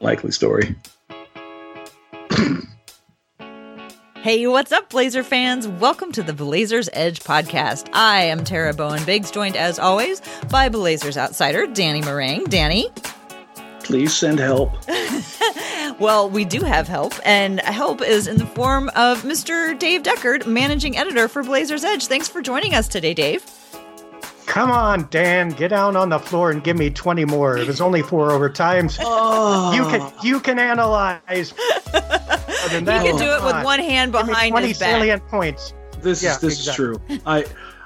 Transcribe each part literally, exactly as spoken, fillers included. Likely story. Hey, what's up, Blazer fans? Welcome to the Blazers Edge podcast. I am Tara Bowen-Biggs, joined as always by Blazers outsider Danny Morang. Danny? Please send help. Well, we do have help, and help is in the form of Mister Dave Deckard, managing editor for Blazers Edge. Thanks for joining us today, Dave. Come on, Dan, get down on the floor and give me twenty more. It was only four overtimes. Oh. You can you can analyze. Than that. You can do it with one hand behind his back. twenty salient points. This yeah, is this exactly. is true. I,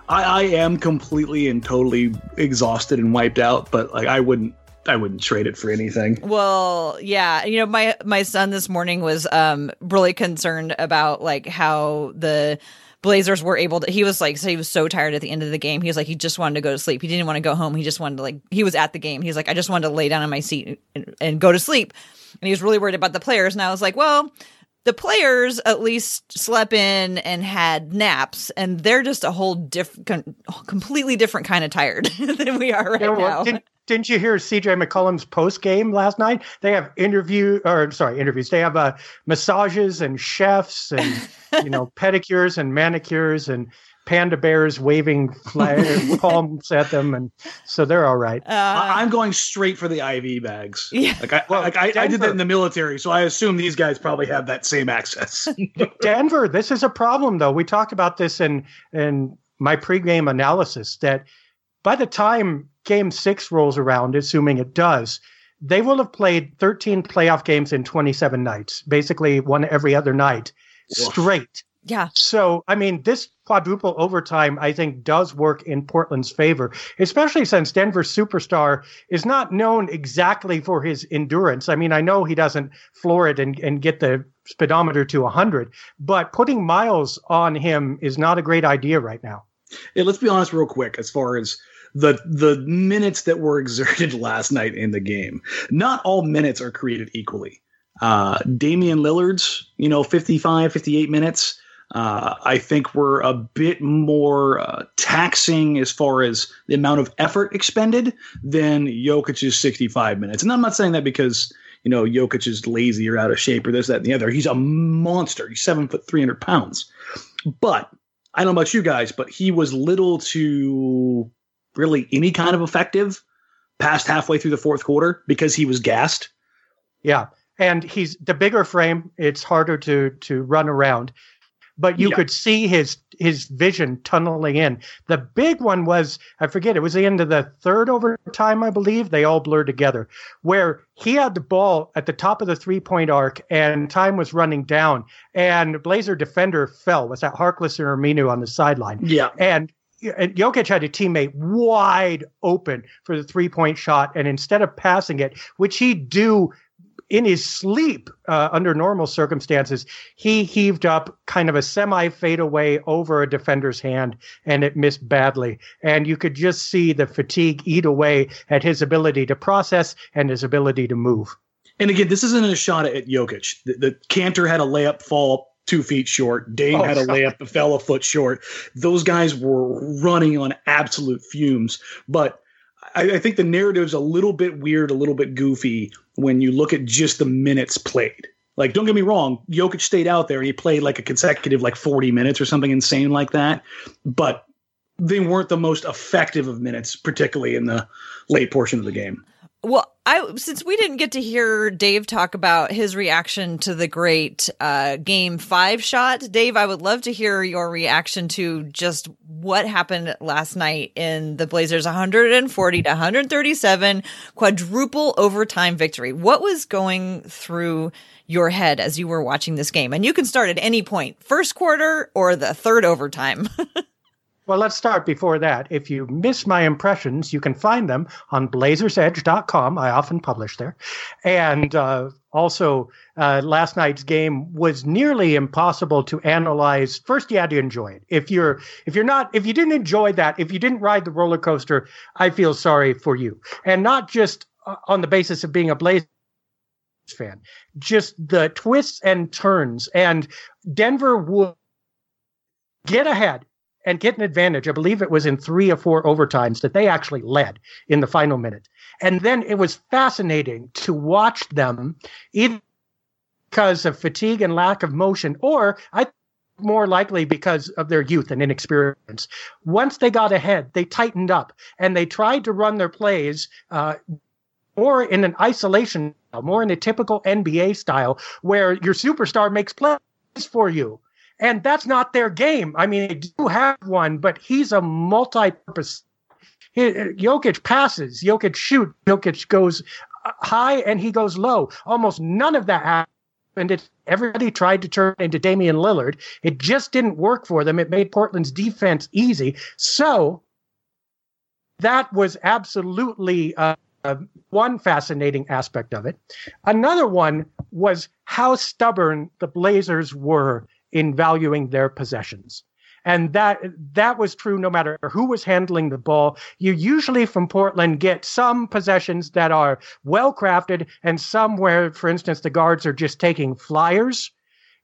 I I am completely and totally exhausted and wiped out, but like I wouldn't I wouldn't trade it for anything. Well, yeah, you know, my my son this morning was um really concerned about like how the Blazers were able to, he was like, so he was so tired at the end of the game. He was like, he just wanted to go to sleep. He didn't want to go home. He just wanted to like, he was at the game. He was like, I just wanted to lay down in my seat and, and go to sleep. And he was really worried about the players. And I was like, well, the players at least slept in and had naps, and they're just a whole different, completely different kind of tired than we are right you know, now. Didn't, didn't you hear C J McCollum's post game last night? They have interview or sorry, interviews. They have uh, massages and chefs and you know, pedicures and manicures and panda bears waving flag, palms at them. And so they're all right. Uh, I- I'm going straight for the I V bags. Yeah. Like, I, well, like I, I did that in the military, so I assume these guys probably have that same access. Denver, this is a problem, though. We talked about this in, in my pregame analysis, that by the time game six rolls around, assuming it does, they will have played thirteen playoff games in twenty-seven nights, basically one every other night. Straight. Yeah. So, I mean, this quadruple overtime, I think, does work in Portland's favor, especially since Denver's superstar is not known exactly for his endurance. I mean, I know he doesn't floor it and, and get the speedometer to one hundred, but putting miles on him is not a great idea right now. Yeah, let's be honest real quick as far as the the minutes that were exerted last night in the game. Not all minutes are created equally. Uh, Damian Lillard's, you know, fifty-five, fifty-eight minutes, uh, I think were a bit more uh, taxing as far as the amount of effort expended than Jokic's sixty-five minutes. And I'm not saying that because, you know, Jokic is lazy or out of shape or this, that, and the other. He's a monster. He's seven foot, three hundred pounds. But I don't know about you guys, but he was little to really any kind of effective past halfway through the fourth quarter because he was gassed. Yeah. And he's the bigger frame, it's harder to to run around. But you yeah. could see his his vision tunneling in. The big one was, I forget, it was the end of the third overtime, I believe. They all blurred together, where he had the ball at the top of the three-point arc and time was running down. And Blazer defender fell. Was that Harkless or Aminu on the sideline? Yeah. And And Jokic had a teammate wide open for the three-point shot. And instead of passing it, which he'd do in his sleep uh, under normal circumstances, he heaved up kind of a semi-fadeaway over a defender's hand, and it missed badly. And you could just see the fatigue eat away at his ability to process and his ability to move. And again, this isn't a shot at Jokic. The, the Kanter had a layup fall two feet short. Dame oh, had a layup that fell a foot short. Those guys were running on absolute fumes. But I, I think the narrative's a little bit weird, a little bit goofy when you look at just the minutes played. Like, don't get me wrong, Jokic stayed out there and he played like a consecutive like forty minutes or something insane like that. But they weren't the most effective of minutes, particularly in the late portion of the game. Well, I since we didn't get to hear Dave talk about his reaction to the great uh, game five shot, Dave, I would love to hear your reaction to just what happened last night in the Blazers' one forty to one thirty-seven quadruple overtime victory. What was going through your head as you were watching this game? And you can start at any point, first quarter or the third overtime. Well, let's start before that. If you miss my impressions, you can find them on Blazers Edge dot com. I often publish there. And uh, also, uh, last night's game was nearly impossible to analyze. First, you had to enjoy it. If you're, if you're not, if you didn't enjoy that, if you didn't ride the roller coaster, I feel sorry for you. And not just on the basis of being a Blazers fan, just the twists and turns. And Denver would get ahead and get an advantage. I believe it was in three or four overtimes that they actually led in the final minute. And then it was fascinating to watch them either because of fatigue and lack of motion, or I think more likely because of their youth and inexperience. Once they got ahead, they tightened up and they tried to run their plays uh, more in an isolation, more in a typical N B A style where your superstar makes plays for you. And that's not their game. I mean, they do have one, but he's a multi-purpose. He, Jokic passes, Jokic shoots, Jokic goes high and he goes low. Almost none of that happened. And it, everybody tried to turn into Damian Lillard. It just didn't work for them. It made Portland's defense easy. So that was absolutely uh, one fascinating aspect of it. Another one was how stubborn the Blazers were in valuing their possessions. And that that was true no matter who was handling the ball. You usually from Portland get some possessions that are well-crafted and some where, for instance, the guards are just taking flyers.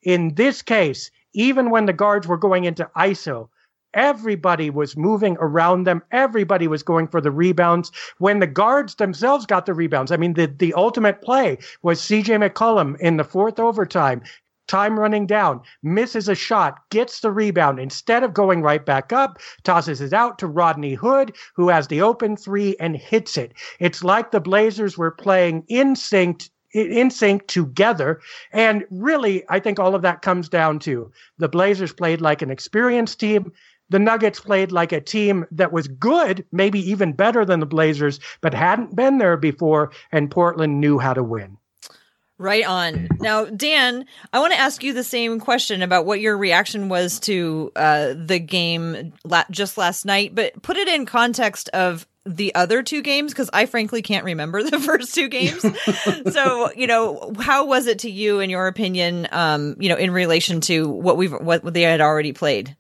In this case, even when the guards were going into I S O, everybody was moving around them. Everybody was going for the rebounds. When the guards themselves got the rebounds, I mean, the, the ultimate play was C J McCollum in the fourth overtime. Time running down, misses a shot, gets the rebound. Instead of going right back up, tosses it out to Rodney Hood, who has the open three and hits it. It's like the Blazers were playing in sync, in sync together. And really, I think all of that comes down to the Blazers played like an experienced team. The Nuggets played like a team that was good, maybe even better than the Blazers, but hadn't been there before, and Portland knew how to win. Right on. Now, Dan, I want to ask you the same question about what your reaction was to uh, the game la- just last night, but put it in context of the other two games, because I frankly can't remember the first two games. So, you know, how was it to you, in your opinion, um, you know, in relation to what we've what they had already played?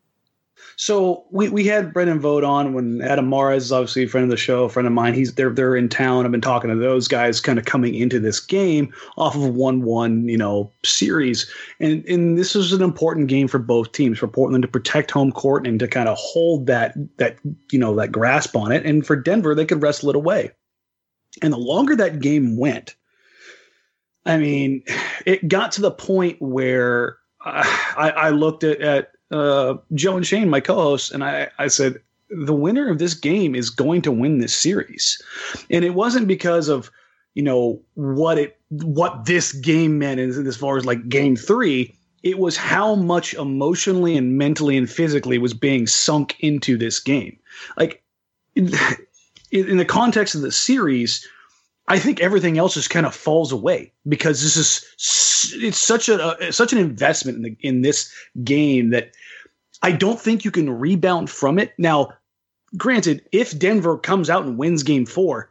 So we, we had Brennan Vogt on when Adam Mares is obviously a friend of the show, a friend of mine. He's they're they're in town. I've been talking to those guys kind of coming into this game off of a one one, you know, series. And and this is an important game for both teams, for Portland to protect home court and to kind of hold that that you know that grasp on it. And for Denver, they could wrestle it away. And the longer that game went, I mean, it got to the point where I, I looked at, at Uh, Joe and Shane, my co-hosts, and I, I said, the winner of this game is going to win this series. And it wasn't because of, you know, what it what this game meant as far as like game three. It was how much emotionally and mentally and physically was being sunk into this game. Like in, in the context of the series, I think everything else just kind of falls away because this is it's such a it's such an investment in the, in this game that I don't think you can rebound from it. Now, granted, if Denver comes out and wins game four,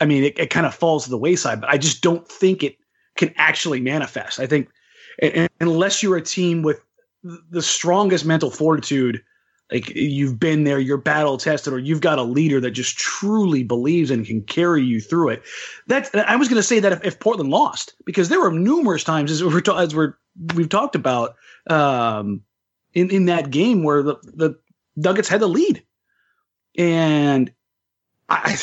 I mean, it, it kind of falls to the wayside, but I just don't think it can actually manifest. I think and, unless you're a team with the strongest mental fortitude, like you've been there, you're battle tested, or you've got a leader that just truly believes and can carry you through it. That's, I was going to say that if, if Portland lost, because there were numerous times as we're, ta- as we're we've talked about um, in in that game where the, the Nuggets had the lead, and I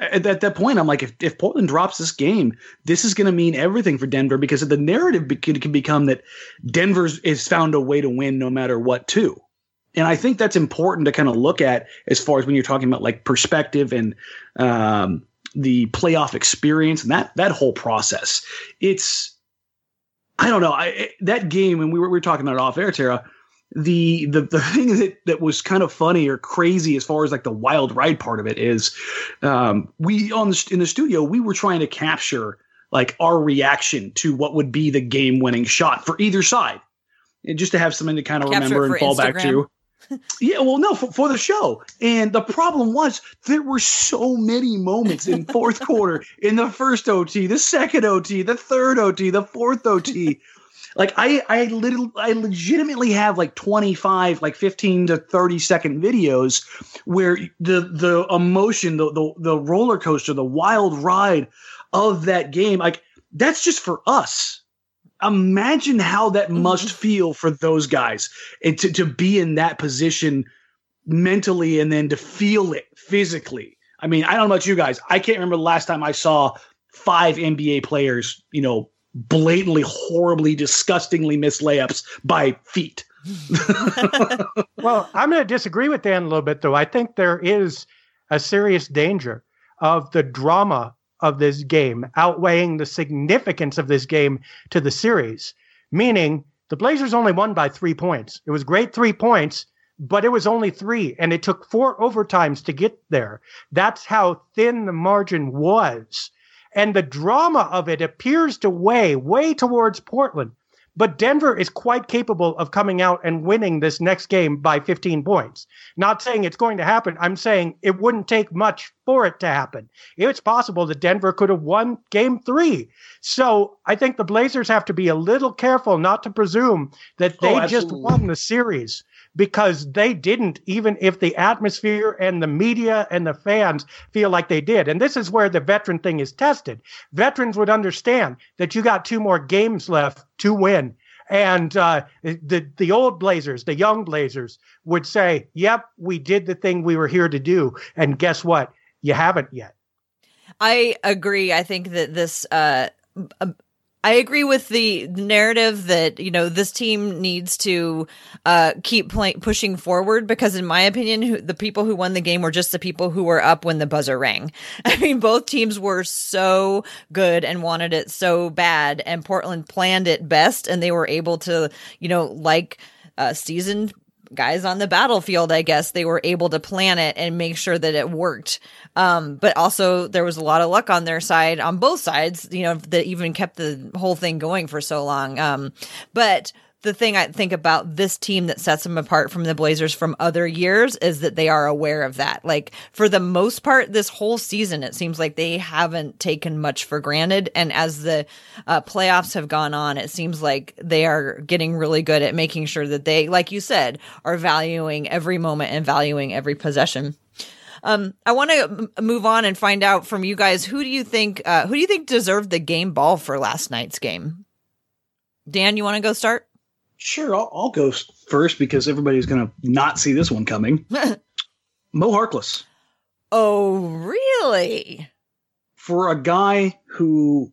at that, that point I'm like, if if Portland drops this game, this is going to mean everything for Denver because the narrative be- can become that Denver's is found a way to win no matter what too. And I think that's important to kind of look at as far as when you're talking about like perspective and um, the playoff experience and that that whole process. It's I don't know I, it, that game, and we were we were talking about it off air, Tara. The the the thing that, that was kind of funny or crazy as far as like the wild ride part of it is um, we on the, in the studio we were trying to capture like our reaction to what would be the game winning shot for either side, and just to have something to kind of remember and fall Instagram. Back to. Yeah, well, no, for, for the show. And the problem was there were so many moments in fourth quarter, in the first O T, the second O T, the third O T, the fourth O T. Like I, I literally, I legitimately have like twenty-five, like fifteen to thirty second videos where the the emotion, the the, the roller coaster, the wild ride of that game, like that's just for us. Imagine how that must feel for those guys and to, to be in that position mentally and then to feel it physically. I mean, I don't know about you guys. I can't remember the last time I saw five N B A players, you know, blatantly, horribly, disgustingly miss layups by feet. Well, I'm going to disagree with Dan a little bit, though. I think there is a serious danger of the drama of this game outweighing the significance of this game to the series, meaning the Blazers only won by three points. It was great three points, but it was only three, and it took four overtimes to get there. That's how thin the margin was. And the drama of it appears to weigh way towards Portland. But Denver is quite capable of coming out and winning this next game by fifteen points. Not saying it's going to happen. I'm saying it wouldn't take much for it to happen. It's possible that Denver could have won game three. So I think the Blazers have to be a little careful not to presume that they oh, just won the series, because they didn't, even if the atmosphere and the media and the fans feel like they did. And this is where the veteran thing is tested. Veterans would understand that you got two more games left to win. And uh, the, the old Blazers, the young Blazers, would say, yep, we did the thing we were here to do. And guess what? You haven't yet. I agree. I think that this... Uh, uh, I agree with the narrative that, you know, this team needs to uh, keep play- pushing forward, because in my opinion, who, the people who won the game were just the people who were up when the buzzer rang. I mean, both teams were so good and wanted it so bad, and Portland planned it best, and they were able to, you know, like uh, seasoned guys on the battlefield, I guess, they were able to plan it and make sure that it worked. Um, but also there was a lot of luck on their side, on both sides, you know, that even kept the whole thing going for so long. Um, but the thing I think about this team that sets them apart from the Blazers from other years is that they are aware of that. Like, for the most part, this whole season, it seems like they haven't taken much for granted. And as the uh, playoffs have gone on, it seems like they are getting really good at making sure that they, like you said, are valuing every moment and valuing every possession. Um, I want to m- move on and find out from you guys, who do you think, uh, who do you think deserved the game ball for last night's game? Dan, you want to go start? Sure, I'll, I'll go first because everybody's going to not see this one coming. Mo Harkless. Oh, really? For a guy who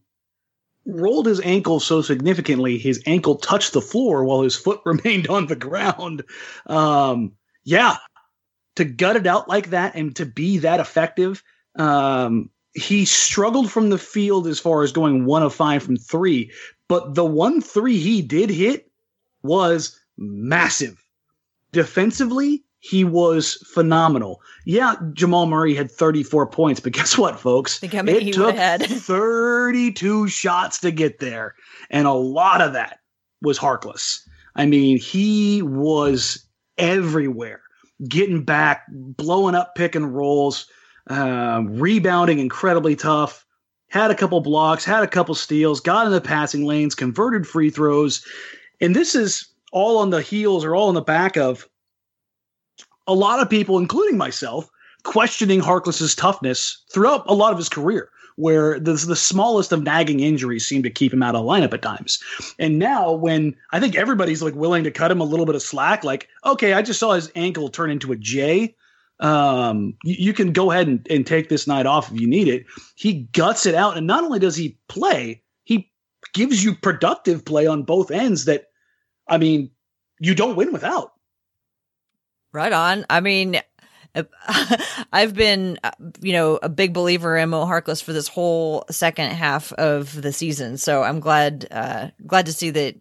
rolled his ankle so significantly, his ankle touched the floor while his foot remained on the ground. Um, yeah, to gut it out like that and to be that effective. Um, he struggled from the field as far as going one of five from three, but the one three he did hit was massive. Defensively, he was phenomenal. Yeah, Jamal Murray had thirty-four points, but guess what, folks? It took had. thirty-two shots to get there, and a lot of that was Harkless. I mean, he was everywhere, getting back, blowing up pick and rolls, uh, rebounding incredibly tough, had a couple blocks, had a couple steals, got in the passing lanes, converted free throws. And this is all on the heels or all on the back of a lot of people, including myself, questioning Harkless's toughness throughout a lot of his career, where the, the smallest of nagging injuries seemed to keep him out of the lineup at times. And now when I think everybody's like willing to cut him a little bit of slack, like, okay, I just saw his ankle turn into a J. Um, you, you can go ahead and, and take this night off if you need it. He guts it out. And not only does he play, he gives you productive play on both ends that, I mean, you don't win without. Right on. I mean, I've been, you know, a big believer in Mo Harkless for this whole second half of the season. So I'm glad, uh, glad to see that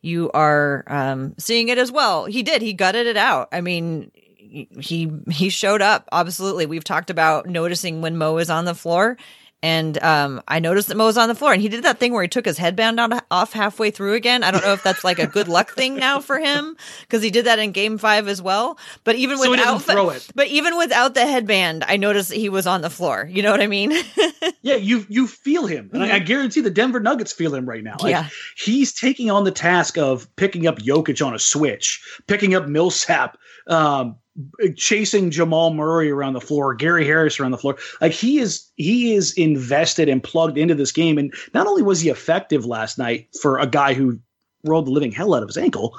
you are um, seeing it as well. He did. He gutted it out. I mean, he he showed up. Absolutely. We've talked about noticing when Mo is on the floor. And um, I noticed that Mo was on the floor, and he did that thing where he took his headband on, off halfway through again. I don't know if that's like a good luck thing now for him, because he did that in Game Five as well. But even so without, throw it. But even without the headband, I noticed that he was on the floor. You know what I mean? Yeah, you you feel him, and mm-hmm. I, I guarantee the Denver Nuggets feel him right now. Like, yeah, he's taking on the task of picking up Jokic on a switch, picking up Millsap, um, chasing Jamal Murray around the floor, Gary Harris around the floor. Like, he is, he is invested and plugged into this game. And not only was he effective last night for a guy who rolled the living hell out of his ankle,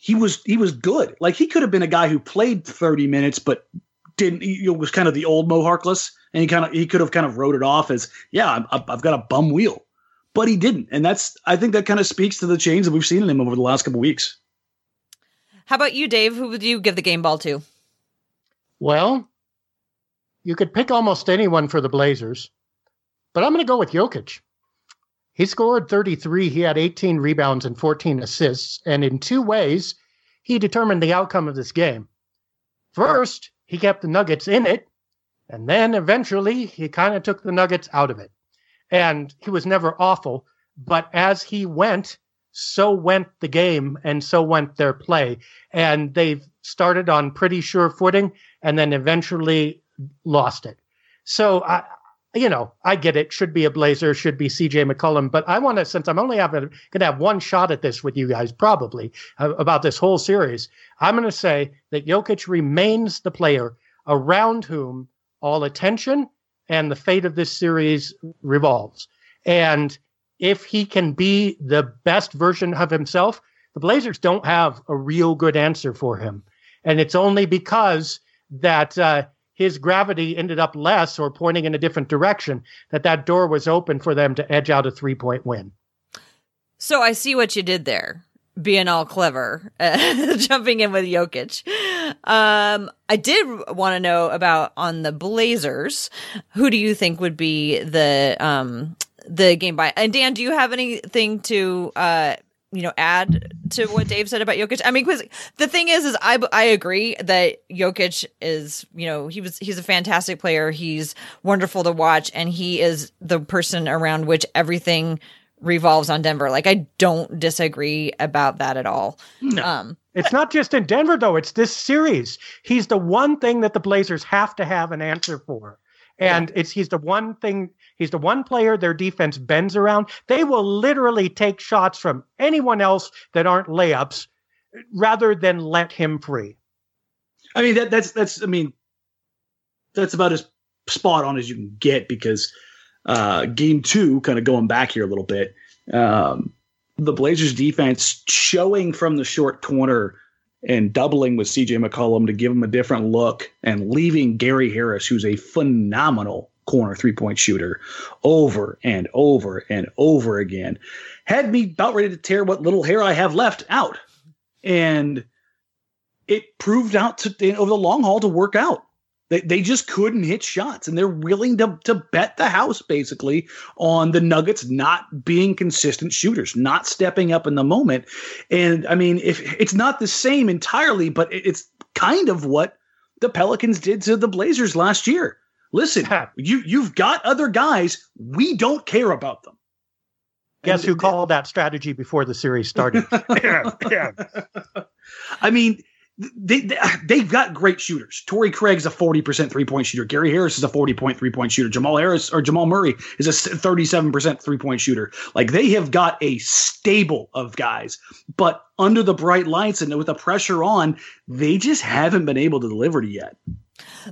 he was he was good. Like, he could have been a guy who played thirty minutes, but didn't. He was kind of the old Mo Harkless, and he kind of he could have kind of wrote it off as, yeah, I've got a bum wheel, but he didn't. And that's I think that kind of speaks to the change that we've seen in him over the last couple of weeks. How about you, Dave? Who would you give the game ball to? Well, you could pick almost anyone for the Blazers, but I'm going to go with Jokic. He scored thirty-three. He had eighteen rebounds and fourteen assists. And in two ways, he determined the outcome of this game. First, he kept the Nuggets in it. And then eventually, he kind of took the Nuggets out of it. And he was never awful. But as he went, so went the game, and so went their play. And they've started on pretty sure footing, and then eventually lost it. So, I, you know, I get it. Should be a Blazer, should be C J McCollum. But I want to, since I'm only going to have one shot at this with you guys, probably, uh, about this whole series, I'm going to say that Jokic remains the player around whom all attention and the fate of this series revolves. And if he can be the best version of himself, the Blazers don't have a real good answer for him. And it's only because that uh, his gravity ended up less or pointing in a different direction that that door was open for them to edge out a three-point win. So I see what you did there, being all clever, uh, jumping in with Jokic. Um, I did want to know about, on the Blazers, who do you think would be the um, – the game by? And Dan, do you have anything to uh you know add to what Dave said about Jokic? I mean, because the thing is is I I agree that Jokic is, you know, he was he's a fantastic player, he's wonderful to watch, and he is the person around which everything revolves on Denver. Like, I don't disagree about that at all. No. Um, it's not just in Denver though, it's this series. He's the one thing that the Blazers have to have an answer for. And it's he's the one thing, he's the one player their defense bends around. They will literally take shots from anyone else that aren't layups rather than let him free. I mean, that, that's, that's, I mean, that's about as spot on as you can get, because uh, game two, kind of going back here a little bit, um, the Blazers defense showing from the short corner and doubling with C J McCollum to give him a different look, and leaving Gary Harris, who's a phenomenal corner three-point shooter, over and over and over again, had me about ready to tear what little hair I have left out. And it proved out to, over the long haul, to work out. They they just couldn't hit shots, and they're willing to to bet the house, basically, on the Nuggets not being consistent shooters, not stepping up in the moment. And I mean, if it's not the same entirely, but it's kind of what the Pelicans did to the Blazers last year. Listen, you you've got other guys. We don't care about them. Guess and, who called that strategy before the series started? yeah, yeah. I mean, They, they, they've got great shooters. Torrey Craig's a forty percent three-point shooter. Gary Harris is a forty point three-point shooter. Jamal Harris or Jamal Murray is a thirty-seven percent three-point shooter. Like, they have got a stable of guys, but under the bright lights and with the pressure on, they just haven't been able to deliver it yet.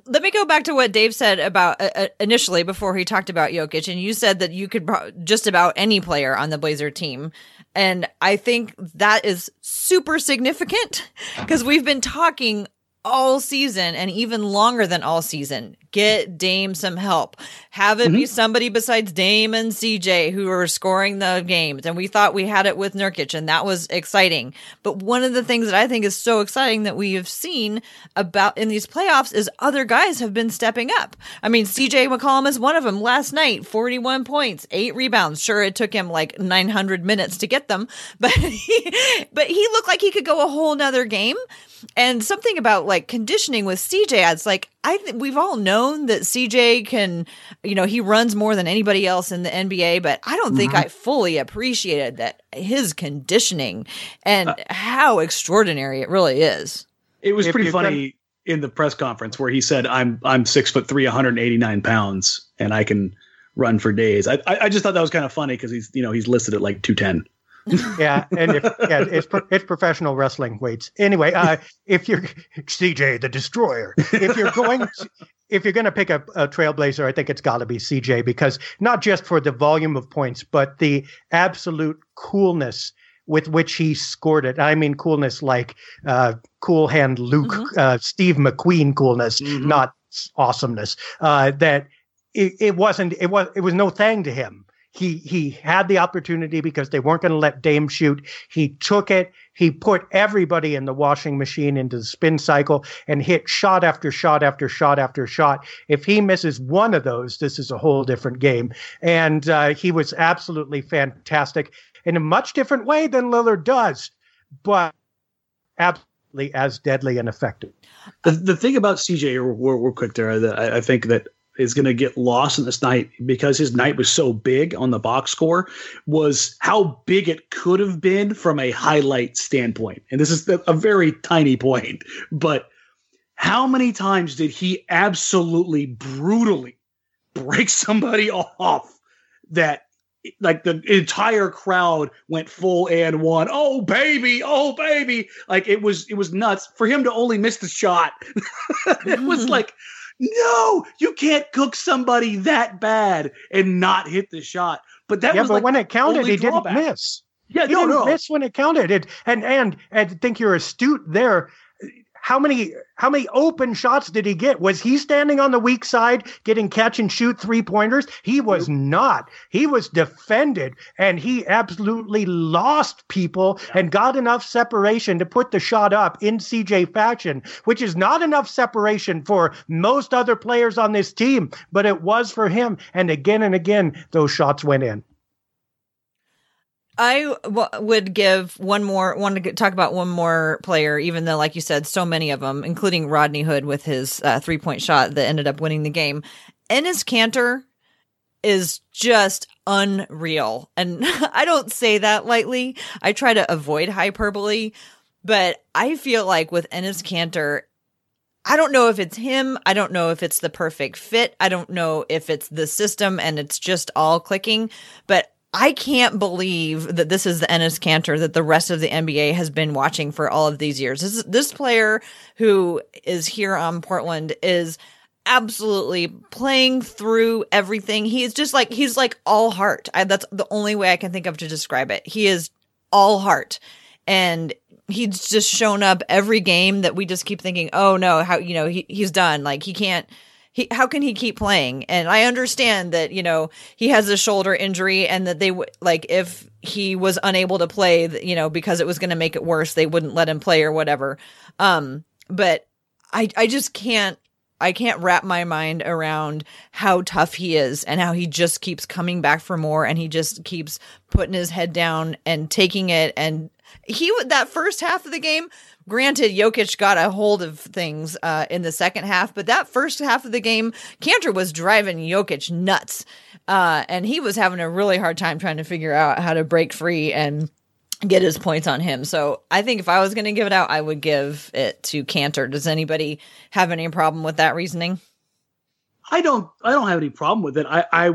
Let me go back to what Dave said about uh, initially before he talked about Jokic, and you said that you could pro- just about any player on the Blazer team. And I think that is super significant, because we've been talking all season, and even longer than all season, get Dame some help. Have it mm-hmm. be somebody besides Dame and C J who are scoring the games. And we thought we had it with Nurkic, and that was exciting. But one of the things that I think is so exciting that we have seen about in these playoffs is other guys have been stepping up. I mean, C J McCollum is one of them. Last night, forty-one points, eight rebounds. Sure, it took him like nine hundred minutes to get them, but he, but he looked like he could go a whole nother game. And something about like conditioning with C J, it's like, I think we've all known that C J can, you know, he runs more than anybody else in the N B A, but I don't mm-hmm. think I fully appreciated that his conditioning and uh, how extraordinary it really is. It was if pretty funny gonna- in the press conference where he said, I'm, I'm six foot three, one hundred eighty-nine pounds, and I can run for days. I, I just thought that was kind of funny, 'cause he's, you know, he's listed at like two ten. yeah, and if, yeah, it's pro- it's professional wrestling weights. Anyway, uh, if you're C J the Destroyer, if you're going, to, if you're going to pick up a, a Trailblazer, I think it's got to be C J, because not just for the volume of points, but the absolute coolness with which he scored it. I mean, coolness like uh, cool hand Luke, mm-hmm. uh, Steve McQueen coolness, mm-hmm. not awesomeness. Uh, that it, it wasn't. It was. It was no thing to him. He he had the opportunity because they weren't going to let Dame shoot. He took it. He put everybody in the washing machine into the spin cycle and hit shot after shot after shot after shot. If he misses one of those, this is a whole different game. And uh, he was absolutely fantastic in a much different way than Lillard does, but absolutely as deadly and effective. The, the thing about C J, we're, we're, we're quick there, I, I think that is going to get lost in this night because his night was so big on the box score was how big it could have been from a highlight standpoint. And this is a very tiny point, but how many times did he absolutely brutally break somebody off that like the entire crowd went full and one, oh baby, oh baby. Like it was, it was nuts for him to only miss the shot. It was like, no, you can't cook somebody that bad and not hit the shot. But that yeah, was but like when it counted, he drawback. didn't miss. Yeah, he no, didn't no. miss when it counted. It, and and and I think you're astute there. How many how many open shots did he get? Was he standing on the weak side getting catch and shoot three pointers? He was not. He was defended and he absolutely lost people yeah. and got enough separation to put the shot up in C J fashion, which is not enough separation for most other players on this team, but it was for him. And again and again, those shots went in. I w- would give one more, want to talk about one more player, even though, like you said, so many of them, including Rodney Hood with his uh, three point shot that ended up winning the game. Enes Kanter is just unreal. And I don't say that lightly. I try to avoid hyperbole, but I feel like with Enes Kanter, I don't know if it's him. I don't know if it's the perfect fit. I don't know if it's the system and it's just all clicking, but I can't believe that this is the Enes Kanter that the rest of the N B A has been watching for all of these years. This, this player who is here on Portland is absolutely playing through everything. He is just like, he's like all heart. I, that's the only way I can think of to describe it. He is all heart. And he's just shown up every game that we just keep thinking, oh no, how, you know, he, he's done. Like he can't. He, how can he keep playing? And I understand that, you know, he has a shoulder injury and that they would like if he was unable to play, you know, because it was going to make it worse, they wouldn't let him play or whatever. Um, but I, I just can't I can't wrap my mind around how tough he is and how he just keeps coming back for more. And he just keeps putting his head down and taking it. And he would that first half of the game. Granted, Jokic got a hold of things uh, in the second half, but that first half of the game, Kanter was driving Jokic nuts. Uh, and he was having a really hard time trying to figure out how to break free and get his points on him. So I think if I was going to give it out, I would give it to Kanter. Does anybody have any problem with that reasoning? I don't, I don't have any problem with it. I, I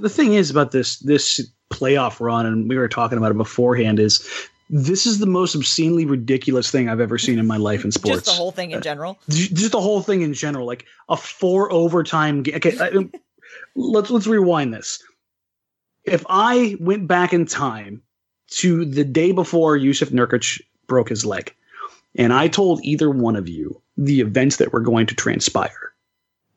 the thing is about this, this playoff run, and we were talking about it beforehand, is this is the most obscenely ridiculous thing I've ever seen in my life in sports. Just the whole thing in general. Uh, just the whole thing in general, like a four overtime game. Okay, I, let's let's rewind this. If I went back in time to the day before Yusuf Nurkic broke his leg, and I told either one of you the events that were going to transpire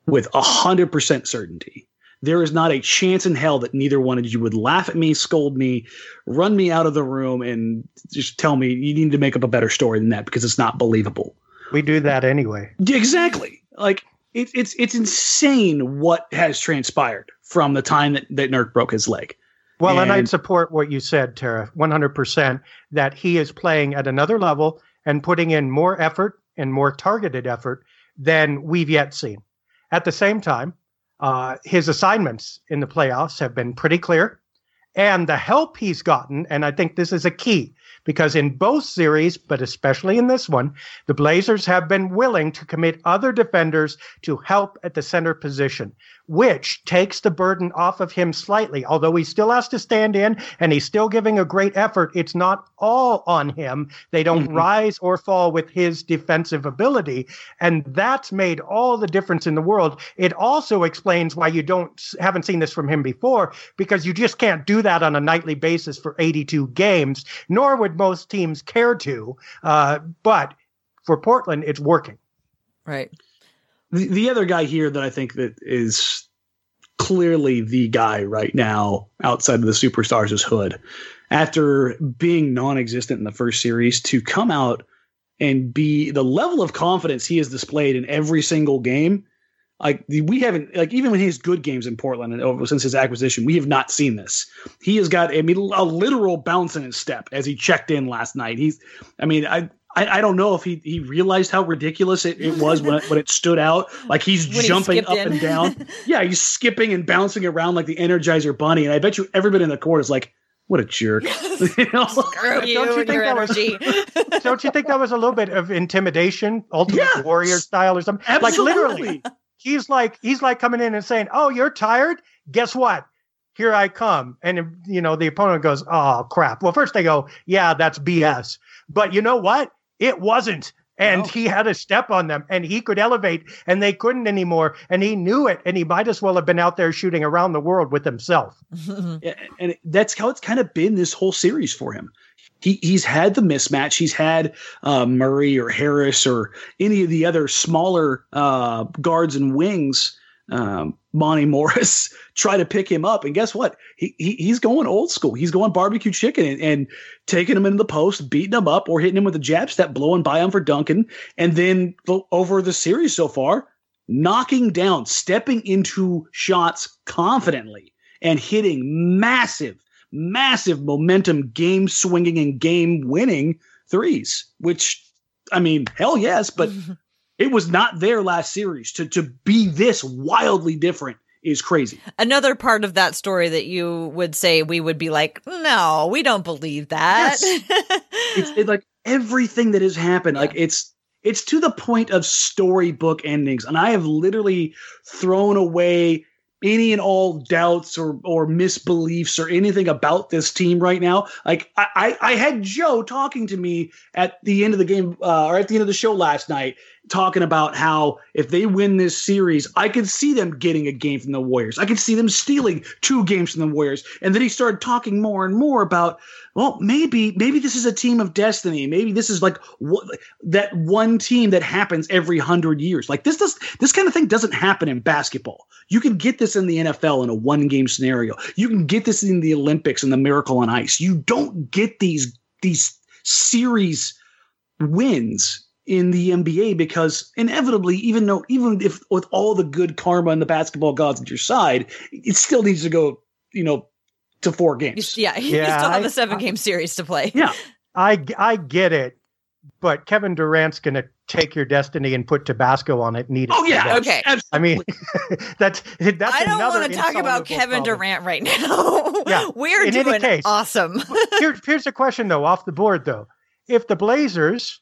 with a hundred percent certainty, there is not a chance in hell that neither one of you would laugh at me, scold me, run me out of the room, and just tell me you need to make up a better story than that because it's not believable. We do that anyway. Exactly. Like it, it's it's insane what has transpired from the time that, that Nurk broke his leg. Well, and, and I'd support what you said, Tara, one hundred percent, that he is playing at another level and putting in more effort and more targeted effort than we've yet seen. At the same time, Uh, his assignments in the playoffs have been pretty clear, and the help he's gotten, and I think this is a key, because in both series, but especially in this one, the Blazers have been willing to commit other defenders to help at the center position. which takes the burden off of him slightly. Although he still has to stand in and he's still giving a great effort, it's not all on him. They don't mm-hmm. rise or fall with his defensive ability. And that's made all the difference in the world. It also explains why you don't haven't seen this from him before, because you just can't do that on a nightly basis for eighty-two games, nor would most teams care to. Uh, but for Portland, it's working. Right. The, the other guy here that I think that is clearly the guy right now outside of the superstars is Hood. After being non-existent in the first series, to come out and be the level of confidence he has displayed in every single game, like we haven't, like even when he has good games in Portland and over since his acquisition, we have not seen this. He has got, I mean, a literal bounce in his step as he checked in last night. He's, I mean, I. I, I don't know if he, he realized how ridiculous it, it was when it, when it stood out. Like he's when jumping he up in. and down. Yeah, he's skipping and bouncing around like the Energizer Bunny. And I bet you everybody in the court is like, what a jerk. You know? Screw you don't you think your that energy. Was, don't you think that was a little bit of intimidation, Ultimate yes, Warrior style or something? Absolutely. Like literally, he's like he's like coming in and saying, oh, you're tired? Guess what? Here I come. And, you know, the opponent goes, oh, crap. Well, first they go, yeah, that's B S. But you know what? It wasn't. And no. He had a step on them and he could elevate and they couldn't anymore. And he knew it. And he might as well have been out there shooting around the world with himself. Yeah, and that's how it's kind of been this whole series for him. He He's had the mismatch. He's had uh, Murray or Harris or any of the other smaller uh, guards and wings, um, Monty Morris, try to pick him up. And guess what? He, he He's going old school. He's going barbecue chicken and, and taking him into the post, beating him up or hitting him with a jab step, blowing by him for dunking. And then over the series so far, knocking down, stepping into shots confidently and hitting massive, massive momentum, game swinging and game winning threes, which, I mean, hell yes, but it was not there last series. To to be this wildly different is crazy. Another part of that story that you would say we would be like, no, we don't believe that. Yes. it's, it's like everything that has happened. Yeah. Like it's it's to the point of storybook endings. And I have literally thrown away any and all doubts or or misbeliefs or anything about this team right now. Like I, I, I had Joe talking to me at the end of the game uh, or at the end of the show last night, talking about how if they win this series, I could see them getting a game from the Warriors. I could see them stealing two games from the Warriors. And then he started talking more and more about, well, maybe, maybe this is a team of destiny. Maybe this is like what, that one team that happens every hundred years. Like this, does, this kind of thing doesn't happen in basketball. You can get this in the N F L in a one game scenario. You can get this in the Olympics and the Miracle on Ice. You don't get these, these series wins in the N B A, because inevitably, even though, even if with all the good karma and the basketball gods at your side, it still needs to go, you know, to four games. Yeah, you yeah, still have I, a seven-game series to play. Yeah, I, I get it, but Kevin Durant's going to take your destiny and put Tabasco on it. And eat it oh yeah, okay. Absolutely. I mean, that's that's. I don't want to talk about Kevin problem. Durant right now. Yeah, we're in doing case, awesome. Here, here's a question though, off the board though: if the Blazers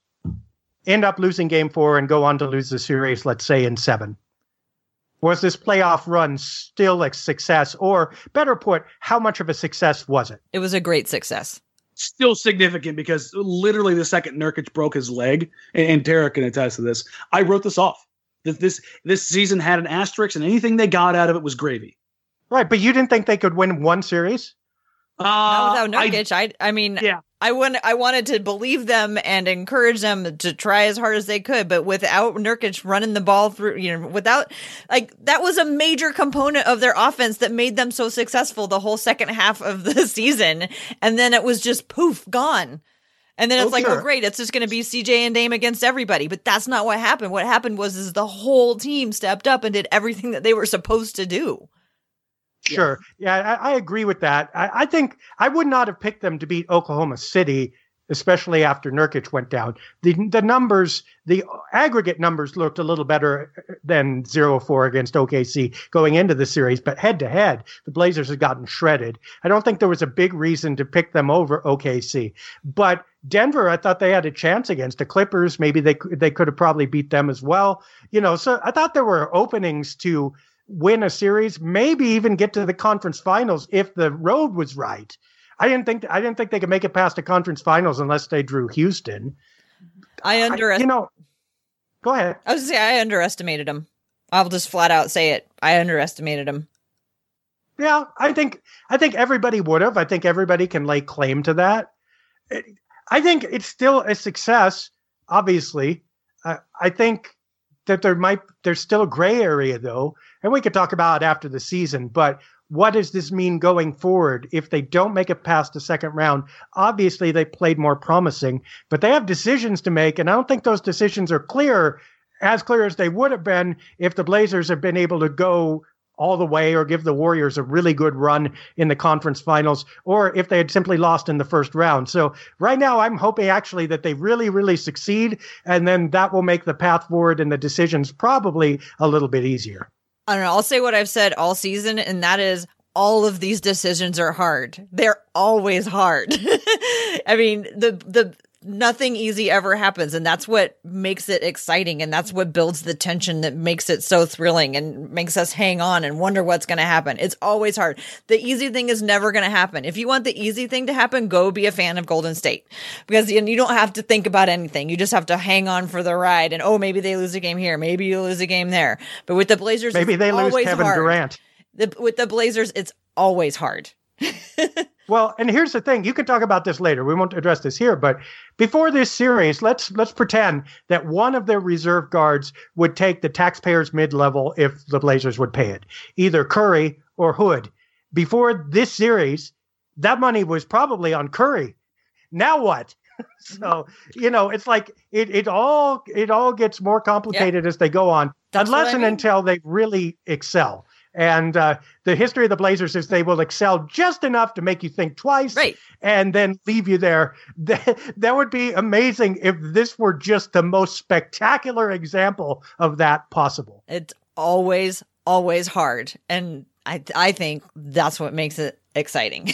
end up losing game four and go on to lose the series, let's say in seven, was this playoff run still a success? Or better put, how much of a success was it? It was a great success. Still significant, because literally the second Nurkic broke his leg, and, and Tara can attest to this, I wrote this off. That this this season had an asterisk, and anything they got out of it was gravy. Right, but you didn't think they could win one series? Uh, Not without Nurkic. I, I, I mean... Yeah. I want, I wanted to believe them and encourage them to try as hard as they could, but without Nurkic running the ball through, you know, without, like, that was a major component of their offense that made them so successful the whole second half of the season. And then it was just poof, gone. And then it's oh, like, sure. oh, great, it's just going to be C J and Dame against everybody. But that's not what happened. What happened was is the whole team stepped up and did everything that they were supposed to do. Sure. Yeah, yeah I, I agree with that. I, I think I would not have picked them to beat Oklahoma City, especially after Nurkic went down. The the numbers, the aggregate numbers looked a little better than zero four against O K C going into the series, but head-to-head, the Blazers had gotten shredded. I don't think there was a big reason to pick them over O K C. But Denver, I thought they had a chance against the Clippers. Maybe they, they could have probably beat them as well. You know, so I thought there were openings to win a series, maybe even get to the conference finals if the road was right. I didn't think I didn't think they could make it past the conference finals unless they drew Houston. I underestimated. You know, go ahead. I was going to say I underestimated them. I'll just flat out say it. I underestimated them. Yeah, I think I think everybody would have. I think everybody can lay claim to that. It, I think it's still a success. Obviously, uh, I think that there might there's still a gray area though, and we could talk about it after the season. But what does this mean going forward if they don't make it past the second round? Obviously, they played more promising, but they have decisions to make, and I don't think those decisions are clear, as clear as they would have been if the Blazers have been able to go all the way or give the Warriors a really good run in the conference finals, or if they had simply lost in the first round. So right now I'm hoping actually that they really, really succeed, and then that will make the path forward and the decisions probably a little bit easier. I don't know. I'll say what I've said all season, and that is all of these decisions are hard. They're always hard. I mean, the the nothing easy ever happens, and that's what makes it exciting, and that's what builds the tension that makes it so thrilling and makes us hang on and wonder what's going to happen. It's always hard. The easy thing is never going to happen. If you want the easy thing to happen, go be a fan of Golden State, because you don't have to think about anything. You just have to hang on for the ride, and oh, maybe they lose a game here, maybe you lose a game there. But with the Blazers, maybe they lose Kevin Durant. The, with the Blazers, it's always hard. Well, and here's the thing. You can talk about this later. We won't address this here, but before this series, let's let's pretend that one of their reserve guards would take the taxpayers' mid-level if the Blazers would pay it, either Curry or Hood. Before this series, that money was probably on Curry. Now what? So, you know, it's like it it all it all gets more complicated yeah. as they go on, That's unless I mean. and until they really excel. And uh, the history of the Blazers is they will excel just enough to make you think twice right. and then leave you there. That, that would be amazing if this were just the most spectacular example of that possible. It's always, always hard. And I, I think that's what makes it exciting.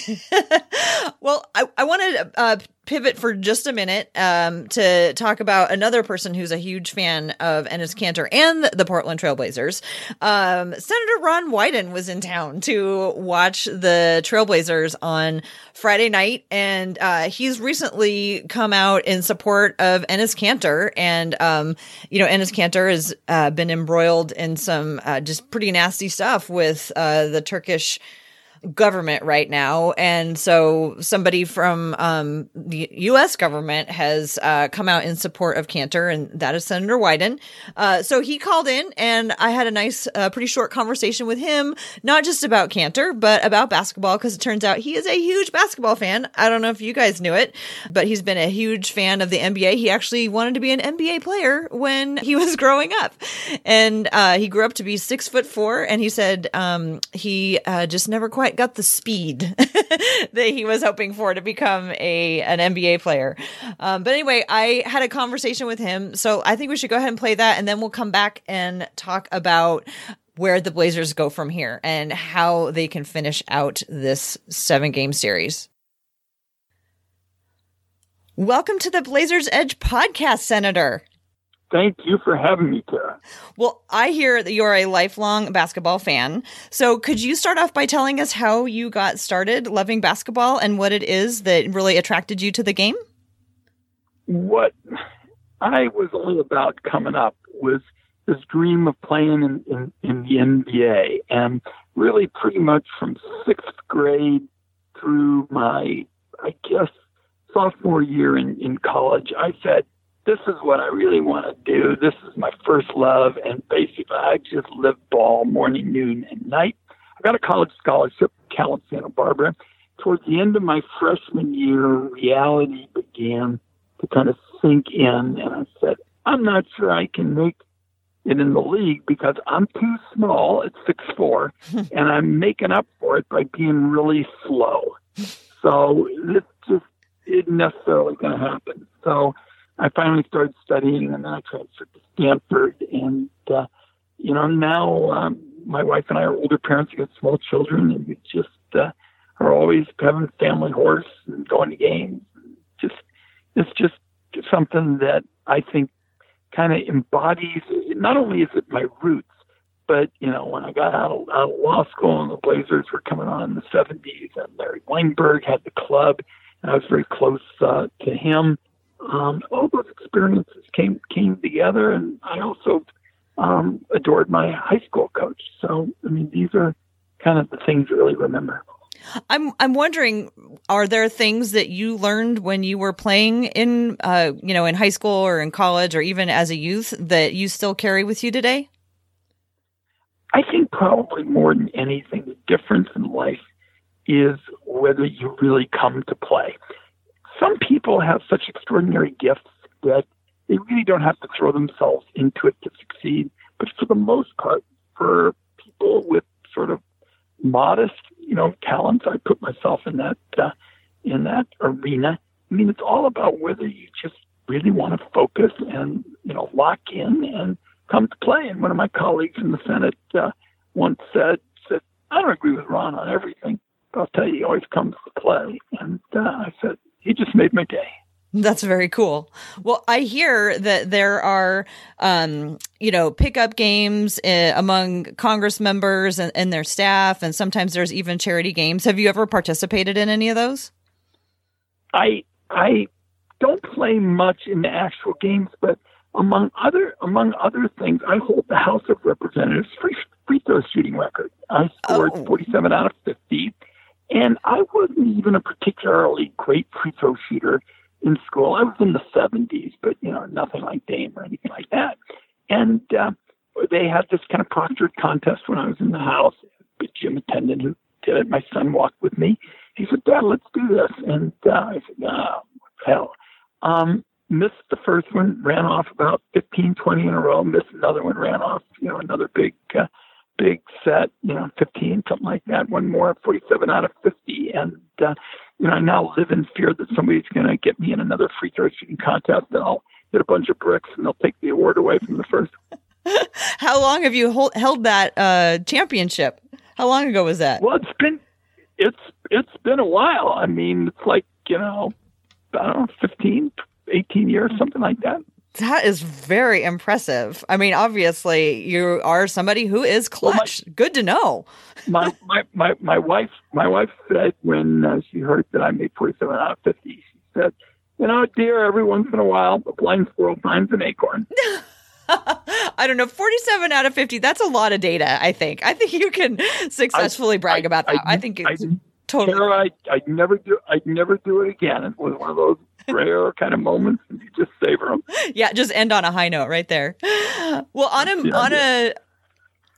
Well, I, I want to uh, pivot for just a minute um, to talk about another person who's a huge fan of Enes Kanter and the Portland Trailblazers. Um, Senator Ron Wyden was in town to watch the Trailblazers on Friday night, and uh, he's recently come out in support of Enes Kanter. And, um, you know, Enes Kanter has uh, been embroiled in some uh, just pretty nasty stuff with uh, the Turkish government right now. And so somebody from um, the U S government has uh, come out in support of Kanter, and that is Senator Wyden. Uh, so he called in, and I had a nice, uh, pretty short conversation with him, not just about Kanter, but about basketball, because it turns out he is a huge basketball fan. I don't know if you guys knew it, but he's been a huge fan of the N B A. He actually wanted to be an N B A player when he was growing up. And uh, he grew up to be six foot four, and he said um, he uh, just never quite got the speed that he was hoping for to become a an N B A player. Um, but anyway, I had a conversation with him. So I think we should go ahead and play that, and then we'll come back and talk about where the Blazers go from here and how they can finish out this seven-game series. Welcome to the Blazers Edge podcast, Senator. Thank you for having me, Tara. Well, I hear that you're a lifelong basketball fan. So could you start off by telling us how you got started loving basketball and what it is that really attracted you to the game? What I was all about coming up was this dream of playing in, in, in the N B A. And really pretty much from sixth grade through my, I guess, sophomore year in, in college, I said, this is what I really want to do. This is my first love. And basically, I just live ball morning, noon, and night. I got a college scholarship at Cal and Santa Barbara. Towards the end of my freshman year, reality began to kind of sink in. And I said, I'm not sure I can make it in the league because I'm too small at six foot four. And I'm making up for it by being really slow. So this just isn't necessarily going to happen. So I finally started studying, and then I transferred to Stanford. And, uh, you know, now um, my wife and I are older parents. We got small children, and we just uh, are always having family horse and going to games. Just It's just something that I think kind of embodies, not only is it my roots, But, you know, when I got out of, out of law school and the Blazers were coming on in the seventies and Larry Weinberg had the club, and I was very close uh, to him, um, all those experiences came came together. And I also um, adored my high school coach. So, I mean, these are kind of the things I really remember. I'm I'm wondering, are there things that you learned when you were playing in, uh, you know, in high school or in college or even as a youth that you still carry with you today? I think probably more than anything, the difference in life is whether you really come to play. Some people have such extraordinary gifts that they really don't have to throw themselves into it to succeed. But for the most part, for people with sort of modest, you know, talents, I put myself in that uh, in that arena. I mean, it's all about whether you just really want to focus and, you know, lock in and come to play. And one of my colleagues in the Senate uh, once said, said, I don't agree with Ron on everything, but I'll tell you, he always comes to play. And uh, I said, he just made my day. That's very cool. Well, I hear that there are, um, you know, pickup games uh, among Congress members and, and their staff, and sometimes there's even charity games. Have you ever participated in any of those? I I don't play much in the actual games, but Among other among other things, I hold the House of Representatives free, free throw shooting record. I scored oh. forty-seven out of fifty, and I wasn't even a particularly great free throw shooter in school. I was in the seventies, but, you know, nothing like Dame or anything like that. And uh, they had this kind of proctored contest when I was in the house. The gym attendant who did it, my son walked with me. He said, "Dad, let's do this." And uh, I said, "Oh, what the hell?" Um, Missed the first one, ran off about fifteen, twenty in a row. Missed another one, ran off, you know, another big, uh, big set, you know, fifteen, something like that. One more, forty-seven out of fifty. And, uh, you know, I now live in fear that somebody's going to get me in another free throw shooting contest and I'll hit a bunch of bricks and they'll take the award away from the first. How long have you hold, held that uh, championship? How long ago was that? Well, it's been, it's, it's been a while. I mean, it's like, you know, I don't know, fifteen, eighteen years, something like that. That is very impressive. I mean, obviously, you are somebody who is clutch. Well, my, good to know. my, my my my wife my wife said when uh, she heard that I made forty-seven out of fifty, she said, "You know, dear, every once in a while, a blind squirrel finds an acorn." I don't know, forty-seven out of fifty. That's a lot of data. I think. I think you can successfully I, brag I, about that. I, I think it's I, totally. Tara, I, I'd never do. I'd never do it again. It was one of those rare kind of moments, and you just savor them. Yeah, just end on a high note right there. Well, on a yeah, on yeah. a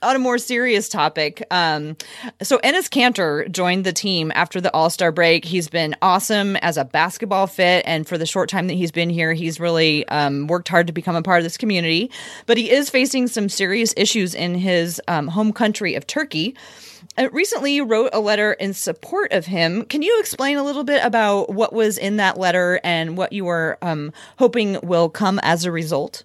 on a more serious topic, um, so Enes Kanter joined the team after the All-Star break. He's been awesome as a basketball fit, and for the short time that he's been here, he's really um, worked hard to become a part of this community. But he is facing some serious issues in his um, home country of Turkey. Uh, recently, you wrote a letter in support of him. Can you explain a little bit about what was in that letter and what you were um, hoping will come as a result?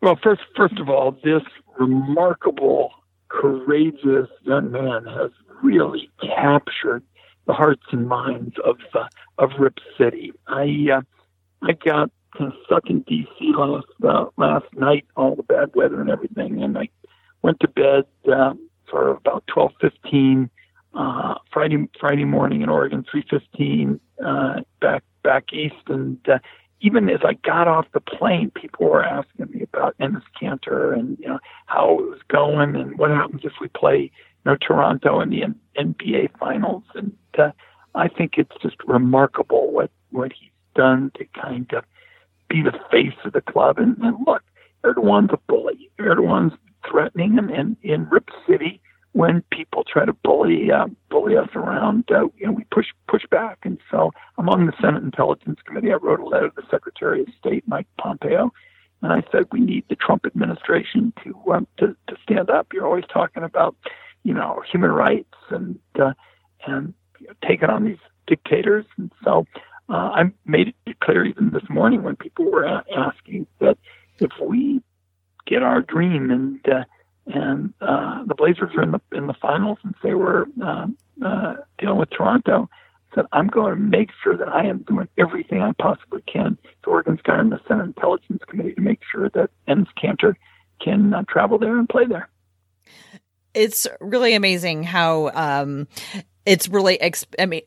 Well, first, first of all, this remarkable, courageous young man has really captured the hearts and minds of uh, of Rip City. I uh, I got kind of stuck in D C last uh, last night, all the bad weather and everything, and I went to bed. Uh, For about twelve fifteen uh, Friday Friday morning in Oregon, three fifteen uh, back back east, and uh, even as I got off the plane, people were asking me about Enes Kanter and, you know, how it was going and what happens if we play, you know, Toronto in the N B A Finals. And uh, I think it's just remarkable what what he's done to kind of be the face of the club. And, and look, Erdogan's a bully. Erdogan's threatening them, and in Rip City, when people try to bully uh, bully us around, uh, you know, we push push back. And so, among the Senate Intelligence Committee, I wrote a letter to the Secretary of State, Mike Pompeo, and I said we need the Trump administration to um, to, to stand up. You're always talking about, you know, human rights and uh, and you know, taking on these dictators. And so, uh, I made it clear even this morning when people were uh, asking that if we get our dream, and uh, and uh, the Blazers are in the in the finals, and they were uh, uh, dealing with Toronto. Said I'm going to make sure that I am doing everything I possibly can to Oregon's guy in the Senate Intelligence Committee to make sure that Enes Kanter can uh, travel there and play there. It's really amazing how um, it's really, exp- I mean,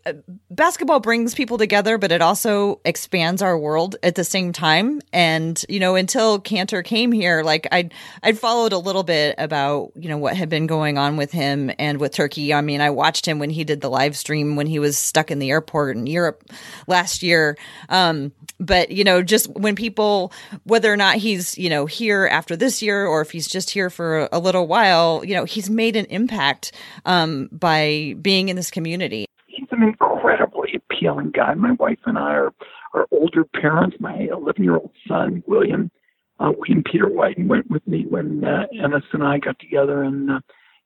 basketball brings people together, but it also expands our world at the same time. And, you know, until Kanter came here, like I'd, I'd followed a little bit about, you know, what had been going on with him and with Turkey. I mean, I watched him when he did the live stream when he was stuck in the airport in Europe last year. Um, but, you know, just when people, whether or not he's, you know, here after this year or if he's just here for a little while, you know, he's made an impact um, by being in this community. He's an incredibly appealing guy. My wife and I are, are older parents. My eleven-year-old son, William, uh, William Peter Wyden, went with me when uh, Enes and I got together in, uh,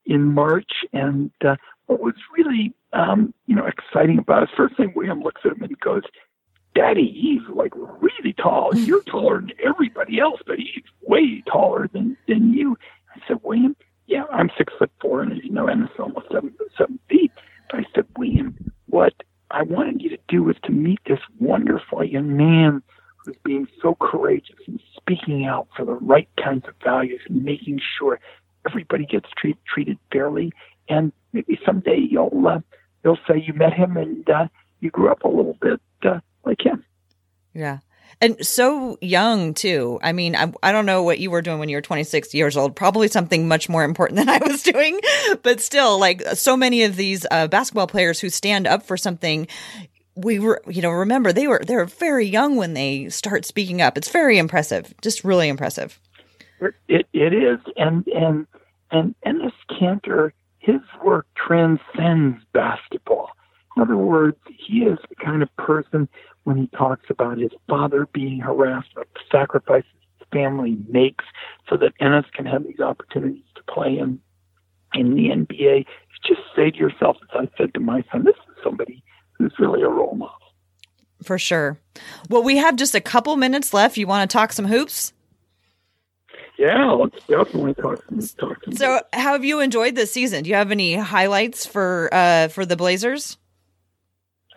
in March. And uh, what was really um, you know, exciting about it, first thing William looks at him and goes, "Daddy, he's like really tall. You're taller than everybody else, but he's way taller than, than you." I said, "William, yeah, I'm six foot four, and as you know, Enes is almost seven, seven feet. I said, "William, what I wanted you to do was to meet this wonderful young man who's being so courageous and speaking out for the right kinds of values and making sure everybody gets treat, treated fairly. And maybe someday you'll uh, you'll say you met him and uh, you grew up a little bit uh, like him." Yeah. And so young, too. I mean, I, I don't know what you were doing when you were twenty-six years old, probably something much more important than I was doing. But still, like so many of these uh, basketball players who stand up for something, we were, you know, remember, they were they're very young when they start speaking up. It's very impressive, just really impressive. It It is. And and and Enes Kanter, his work transcends basketball. In other words, he is the kind of person, when he talks about his father being harassed, about the sacrifices his family makes so that Enes can have these opportunities to play in, in the N B A, you just say to yourself, as I said to my son, this is somebody who's really a role model. For sure. Well, we have just a couple minutes left. You want to talk some hoops? Yeah, let's definitely talk some, talk some so hoops. How have you enjoyed this season? Do you have any highlights for uh, for the Blazers?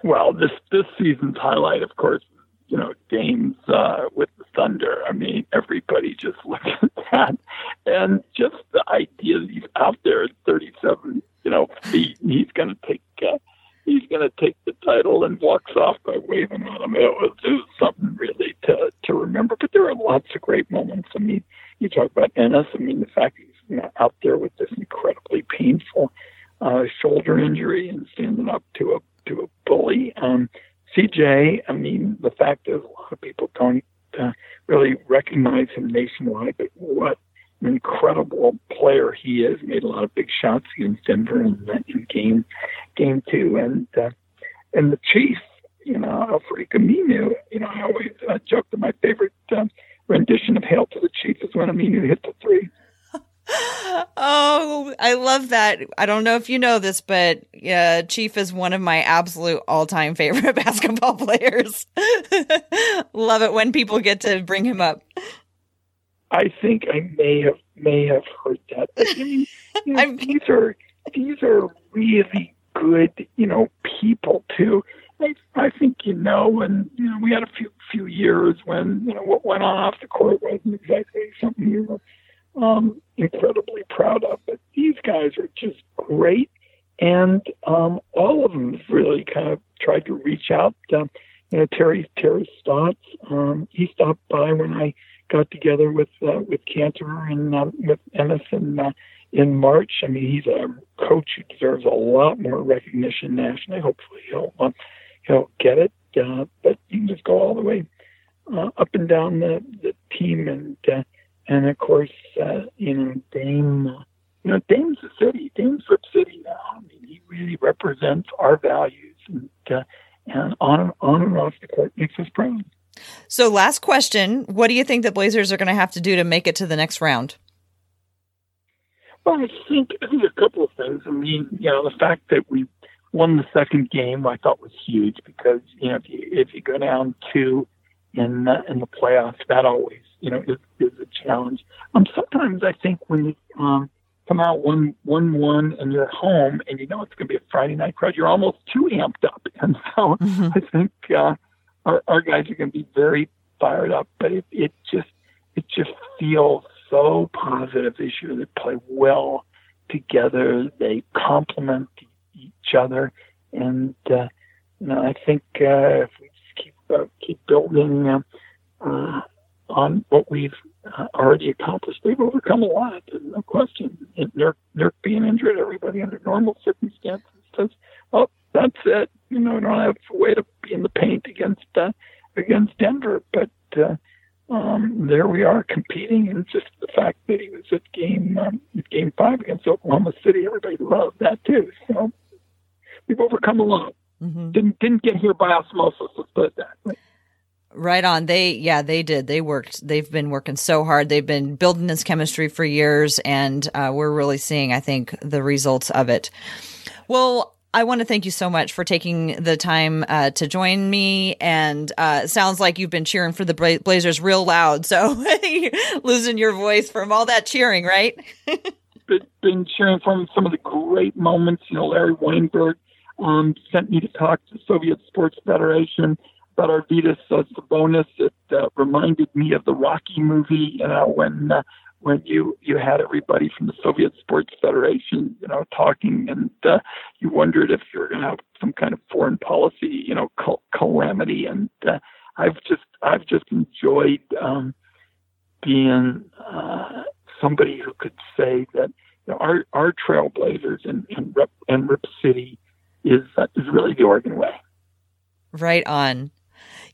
Well, this this season's highlight, of course, you know, games uh, with the Thunder. I mean, everybody just looked at that, and just the idea that he's out there at thirty-seven, you know, feet, and he's going to take uh, he's going to take the title and walks off by waving at him. It was, it was something really to to remember. But there are lots of great moments. I mean, you talk about Enes. I mean, the fact that he's, you know, out there with this incredibly painful uh, shoulder injury and standing up to a to a bully. Um, C J, I mean, the fact is a lot of people don't uh, really recognize him nationwide, but what an incredible player he is. Made a lot of big shots against Denver in, in game game two. And uh, and the Chief, you know, Alfred Aminu, you know, I always uh, joke that my favorite uh, rendition of Hail to the Chief is when Aminu hit the three. Oh, I love that. I don't know if you know this, but uh, Chief is one of my absolute all-time favorite basketball players. Love it when people get to bring him up. I think I may have may have heard that. I mean, you know, I mean, these are these are really good, you know, people too. I, I think, you know, and you know, we had a few few years when, you know, what went on off the court wasn't exactly something you were Um, incredibly proud of, but these guys are just great, and um, all of them really kind of tried to reach out. Um, you know, Terry Terry Stotts, um, he stopped by when I got together with uh, with Kanter and uh, with Enes in, uh, in March. I mean, he's a coach who deserves a lot more recognition nationally. Hopefully, he'll um, he'll get it. Uh, but you can just go all the way uh, up and down the, the team and. Uh, And of course, uh, you know, Dame, you know, Dame's the city, Dame's Rip City now. I mean, he really represents our values and, uh, and on, on and off the court makes us proud. So last question, what do you think the Blazers are going to have to do to make it to the next round? Well, I think, I think a couple of things. I mean, you know, the fact that we won the second game, I thought was huge because, you know, if you, if you go down two in the, in the playoffs, that always, you know, is, is a challenge. Um, sometimes I think when you um, come out one, one, one, and you're at home, and you know it's going to be a Friday night crowd, you're almost too amped up. And so mm-hmm. I think uh, our, our guys are going to be very fired up. But it, it just it just feels so positive this year. They play well together. They complement each other. And, uh, you know, I think uh, if we just keep, uh, keep building uh, uh, on what we've uh, already accomplished, we've overcome a lot, no question. They're, they're being injured. Everybody under normal circumstances says, oh, that's it. You know, we don't have a way to be in the paint against uh, against Denver. But uh, um, there we are competing. And just the fact that he was at game, um, game five against Oklahoma City, everybody loved that too. So we've overcome a lot. Mm-hmm. Didn't didn't get here by osmosis, let's put it that way. Right on. They, yeah, they did. They worked. They've been working so hard. They've been building this chemistry for years, and uh, we're really seeing, I think, the results of it. Well, I want to thank you so much for taking the time uh, to join me. And uh, it sounds like you've been cheering for the Bla- Blazers real loud. So losing your voice from all that cheering, right? Been cheering from some of the great moments. You know, Larry Weinberg um, sent me to talk to the Soviet Sports Federation about Arvydas uh, Sabonis. It uh, reminded me of the Rocky movie, you know, when uh, when you, you had everybody from the Soviet Sports Federation, you know, talking, and uh, you wondered if you were going to have some kind of foreign policy, you know, cal- calamity. And uh, I've just I've just enjoyed um, being uh, somebody who could say that, you know, our our trailblazers and and Rip, and Rip City is uh, is really the Oregon way. Right on.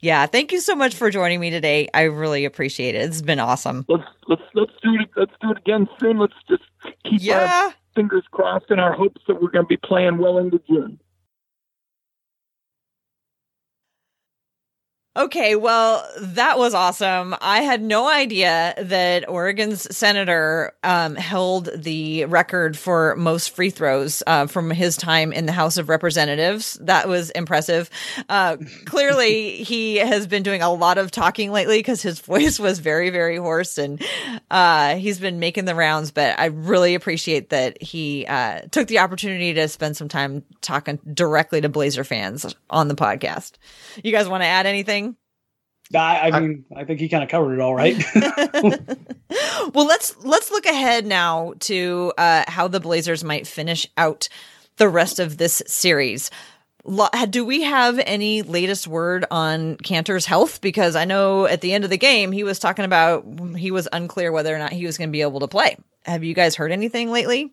Yeah, thank you so much for joining me today. I really appreciate it. It's been awesome. Let's let's let's do it. Let's do it again soon. Let's just keep yeah. our fingers crossed and our hopes that we're going to be playing well into June. Okay, well, that was awesome. I had no idea that Oregon's senator um, held the record for most free throws uh, from his time in the House of Representatives. That was impressive. Uh, clearly, he has been doing a lot of talking lately because his voice was very, very hoarse, and uh, he's been making the rounds. But I really appreciate that he uh, took the opportunity to spend some time talking directly to Blazer fans on the podcast. You guys want to add anything? I, I mean, I think he kind of covered it all, right? Well, let's let's look ahead now to uh, how the Blazers might finish out the rest of this series. Do we have any latest word on Kanter's health? Because I know at the end of the game, he was talking about he was unclear whether or not he was going to be able to play. Have you guys heard anything lately?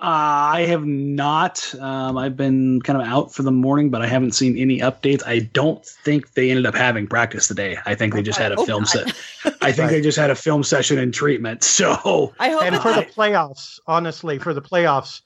Uh, I have not. Um, I've been kind of out for the morning, but I haven't seen any updates. I don't think they ended up having practice today. I think they just had a oh, film set. I think right. they just had a film session and treatment. So I hope and for not. the playoffs, honestly, for the playoffs,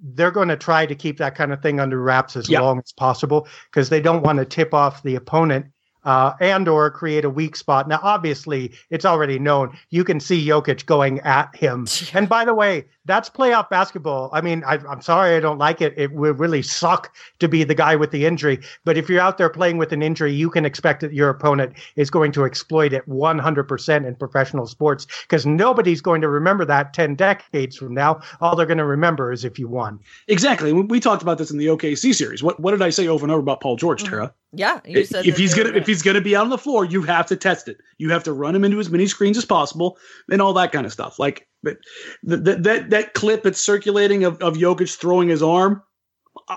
they're going to try to keep that kind of thing under wraps as yep. long as possible because they don't want to tip off the opponent uh, and or create a weak spot. Now, obviously, it's already known. You can see Jokic going at him. And by the way, that's playoff basketball. I mean, I, I'm sorry I don't like it. It would really suck to be the guy with the injury. But if you're out there playing with an injury, you can expect that your opponent is going to exploit it one hundred percent in professional sports because nobody's going to remember that ten decades from now. All they're going to remember is if you won. Exactly. We talked about this in the O K C series. What what did I say over and over about Paul George, Tara? Yeah. You said if, he's gonna, if he's going to be out on the floor, you have to test it. You have to run him into as many screens as possible and all that kind of stuff. Like, But that that that clip that's circulating of, of Jokic throwing his arm,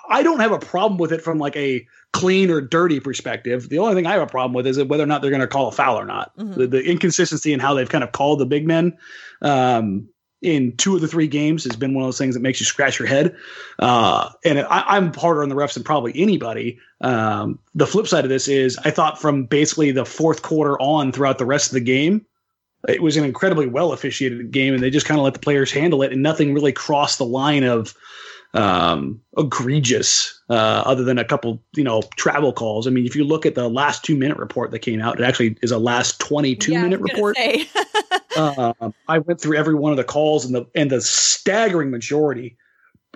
I don't have a problem with it from like a clean or dirty perspective. The only thing I have a problem with is whether or not they're going to call a foul or not. Mm-hmm. The, the inconsistency in how they've kind of called the big men um, in two of the three games has been one of those things that makes you scratch your head. Uh, and I, I'm harder on the refs than probably anybody. Um, the flip side of this is I thought from basically the fourth quarter on throughout the rest of the game, it was an incredibly well-officiated game, and they just kind of let the players handle it, and nothing really crossed the line of um, egregious uh, other than a couple, you know, travel calls. I mean, if you look at the last two-minute report that came out, it actually is a last twenty-two-minute yeah, report. uh, I went through every one of the calls, and the and the staggering majority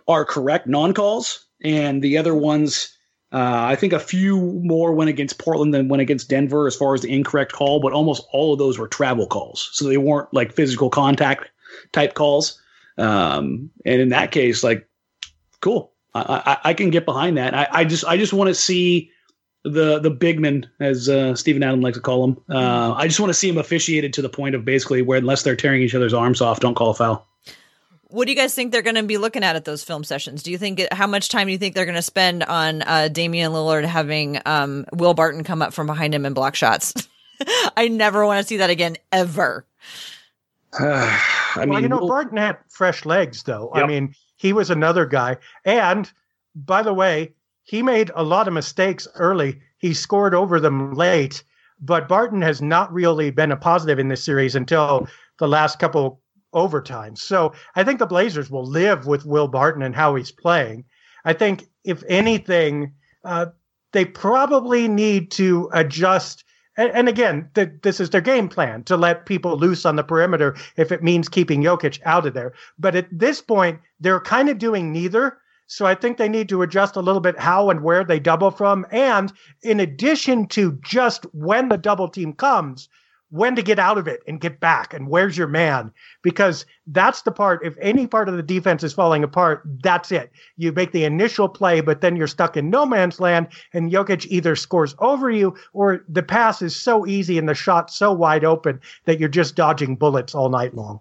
are correct non-calls, and the other ones – Uh, I think a few more went against Portland than went against Denver as far as the incorrect call, but almost all of those were travel calls. So they weren't like physical contact type calls. Um, and in that case, like, cool, I, I, I can get behind that. I, I just I just want to see the the big men, as uh, Stephen Adam likes to call them. Uh, I just want to see them officiated to the point of basically where unless they're tearing each other's arms off, don't call a foul. What do you guys think they're going to be looking at at those film sessions? Do you think how much time do you think they're going to spend on uh, Damian Lillard having um, Will Barton come up from behind him and block shots? I never want to see that again, ever. Uh, I well, mean, you know, we'll... Barton had fresh legs, though. Yep. I mean, he was another guy. And by the way, he made a lot of mistakes early. He scored over them late. But Barton has not really been a positive in this series until the last couple overtimes. So I think the Blazers will live with Will Barton and how he's playing. I think, if anything, uh, they probably need to adjust. And, and again, the, this is their game plan, to let people loose on the perimeter if it means keeping Jokic out of there. But at this point, they're kind of doing neither. So I think they need to adjust a little bit how and where they double from. And in addition to just when the double team comes, when to get out of it and get back and where's your man. Because that's the part, if any part of the defense is falling apart, that's it. You make the initial play, but then you're stuck in no man's land and Jokic either scores over you or the pass is so easy and the shot so wide open that you're just dodging bullets all night long.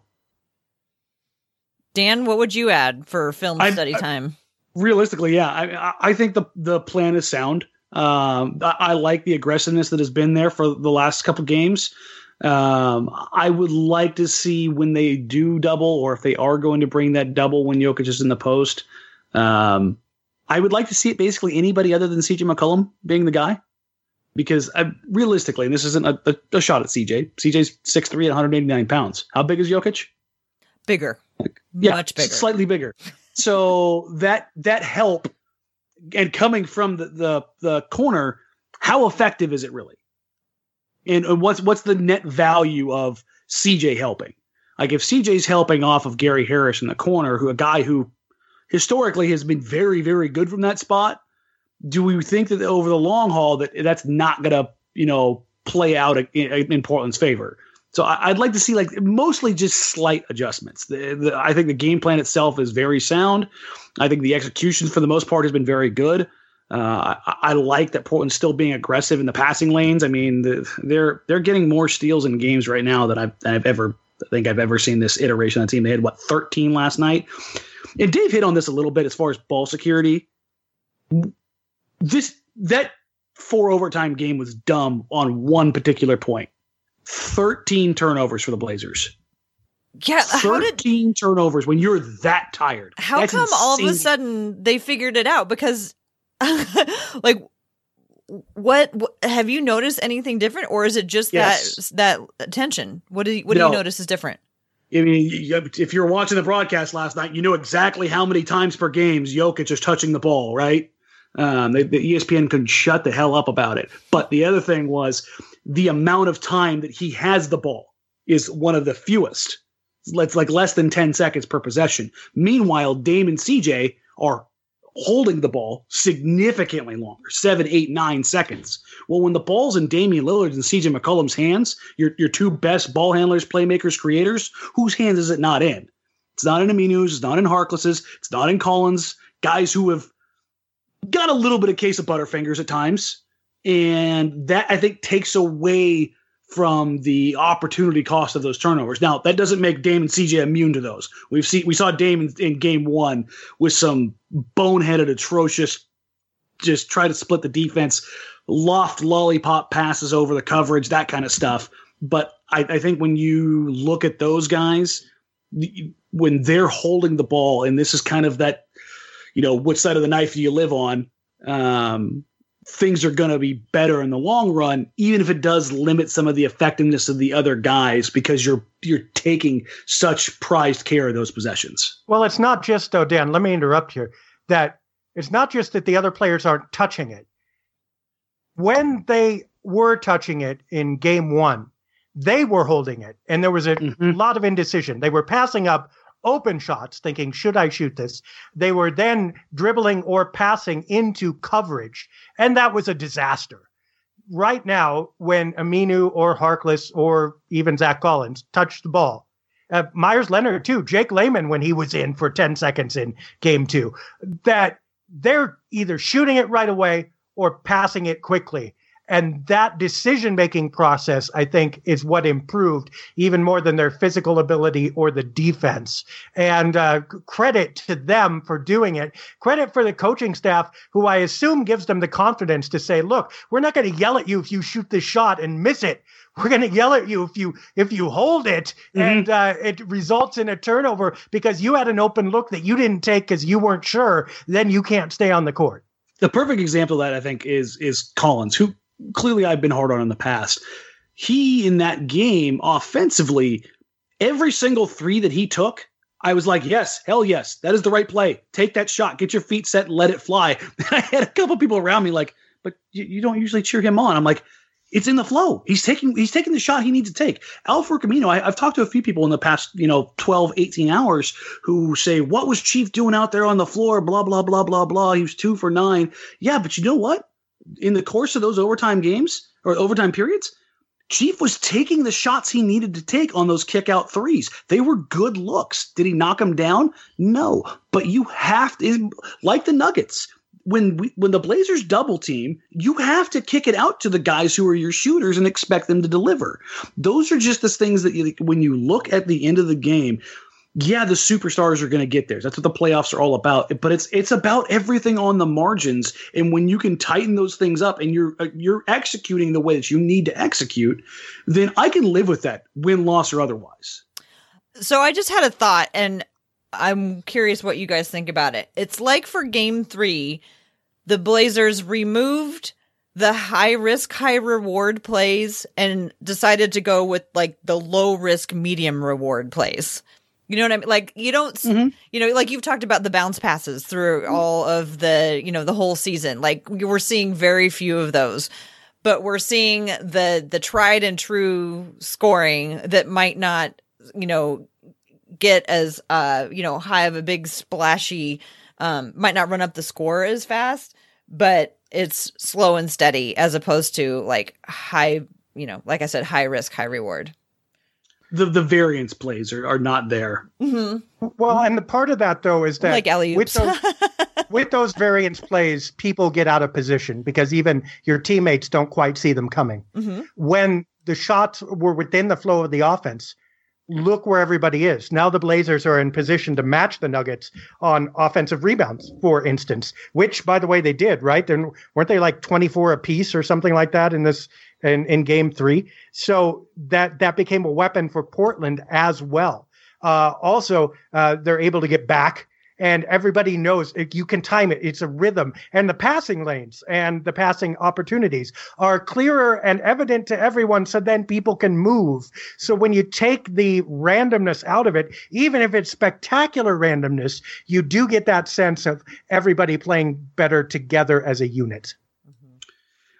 Dan, what would you add for film I, study I, time? Realistically, yeah, I, I think the the plan is sound. Um, I, I like the aggressiveness that has been there for the last couple games. Um, I would like to see when they do double, or if they are going to bring that double when Jokic is in the post. Um, I would like to see it basically anybody other than C J McCollum being the guy, because I, realistically, and this isn't a, a, a shot at C J. C J's six foot three and one hundred eighty-nine pounds. How big is Jokic? Bigger, like, yeah, much bigger, slightly bigger. So that that help, and coming from the, the, the corner, how effective is it really? And, and what's what's the net value of C J helping? Like, if C J's helping off of Gary Harris in the corner, who a guy who historically has been very, very good from that spot, do we think that over the long haul that that's not going to, you know, play out in, in Portland's favor? So I'd like to see, like, mostly just slight adjustments. The, the, I think the game plan itself is very sound. I think the execution, for the most part, has been very good. Uh, I, I like that Portland's still being aggressive in the passing lanes. I mean, the, they're they're getting more steals in games right now than I've, than I've ever I think I've ever seen this iteration of the team. They had, what, thirteen last night? And Dave hit on this a little bit as far as ball security. This that four overtime game was dumb on one particular point. thirteen turnovers for the Blazers. Yeah, thirteen did, turnovers when you're that tired. How That's come insane. All of a sudden they figured it out? Because, like, what, what have you noticed anything different, or is it just yes. that that tension? What do you, what no. do you notice is different? I mean, if you're watching the broadcast last night, you know exactly how many times per game Jokic is touching the ball, right? Um, the, the E S P N couldn't shut the hell up about it. But the other thing was the amount of time that he has the ball is one of the fewest. It's like less than ten seconds per possession. Meanwhile, Dame and C J are holding the ball significantly longer, seven, eight, nine seconds. Well, when the ball's in Damian Lillard and C J McCollum's hands, your your two best ball handlers, playmakers, creators, whose hands is it not in? It's not in Aminu's. It's not in Harkless's. It's not in Collins. Guys who have got a little bit of case of butterfingers at times, and that, I think, takes away from the opportunity cost of those turnovers. Now, that doesn't make Dame and C J immune to those. We've seen we saw Dame in, in game one with some boneheaded, atrocious, just try to split the defense, loft lollipop passes over the coverage, that kind of stuff. But I, I think when you look at those guys, when they're holding the ball, and this is kind of that, you know, which side of the knife do you live on? Um, things are going to be better in the long run, even if it does limit some of the effectiveness of the other guys, because you're you're taking such prized care of those possessions. Well, it's not just, though, Dan, let me interrupt here, that it's not just that the other players aren't touching it. When they were touching it in game one, they were holding it, and there was a mm-hmm. lot of indecision. They were passing up open shots, thinking, should I shoot this? They were then dribbling or passing into coverage, and that was a disaster. Right now, when Aminu or Harkless or even Zach Collins touched the ball, uh, Myers Leonard too, Jake Layman when he was in for ten seconds in game two, that they're either shooting it right away or passing it quickly. And that decision-making process, I think, is what improved even more than their physical ability or the defense. And uh, credit to them for doing it. Credit for the coaching staff, who I assume gives them the confidence to say, look, we're not going to yell at you if you shoot this shot and miss it. We're going to yell at you if you if you hold it mm-hmm. and uh, it results in a turnover because you had an open look that you didn't take because you weren't sure. Then you can't stay on the court. The perfect example of that, I think, is is Collins, who clearly I've been hard on in the past. He, in that game, offensively, every single three that he took, I was like, yes, hell yes, that is the right play. Take that shot, get your feet set, let it fly. I had a couple people around me like, but you, you don't usually cheer him on. I'm like, it's in the flow. He's taking he's taking the shot he needs to take. Alfred Aminu, I, I've talked to a few people in the past, you know, twelve, eighteen hours who say, what was Chief doing out there on the floor? Blah, blah, blah, blah, blah. He was two for nine. Yeah, but you know what? In the course of those overtime games or overtime periods, Chief was taking the shots he needed to take on those kick-out threes. They were good looks. Did he knock them down? No. But you have to – like the Nuggets – When we, when the Blazers double team, you have to kick it out to the guys who are your shooters and expect them to deliver. Those are just the things that you, when you look at the end of the game, yeah, the superstars are going to get theirs. That's what the playoffs are all about. But it's it's about everything on the margins. And when you can tighten those things up and you're you're executing the way that you need to execute, then I can live with that, win, loss, or otherwise. So I just had a thought, and I'm curious what you guys think about it. It's like for game three, the Blazers removed the high risk, high reward plays and decided to go with like the low risk, medium reward plays. You know what I mean? Like you don't, mm-hmm. you know, like you've talked about the bounce passes through all of the, you know, the whole season. Like we're seeing very few of those, but we're seeing the, the tried and true scoring that might not, you know, get as uh you know high of a big splashy um might not run up the score as fast, but it's slow and steady as opposed to like high, you know, like I said, high risk, high reward. The the variance plays are, are not there. Mm-hmm. Well, and the part of that though is that like alley-oops. With those with those variance plays, people get out of position because even your teammates don't quite see them coming. Mm-hmm. When the shots were within the flow of the offense, look where everybody is. Now the Blazers are in position to match the Nuggets on offensive rebounds, for instance, which, by the way, they did, right? They're, weren't they like twenty-four apiece or something like that in this in, in game three? So that, that became a weapon for Portland as well. Uh, also, uh, they're able to get back. And everybody knows it, you can time it. It's a rhythm. And the passing lanes and the passing opportunities are clearer and evident to everyone, so then people can move. So when you take the randomness out of it, even if it's spectacular randomness, you do get that sense of everybody playing better together as a unit.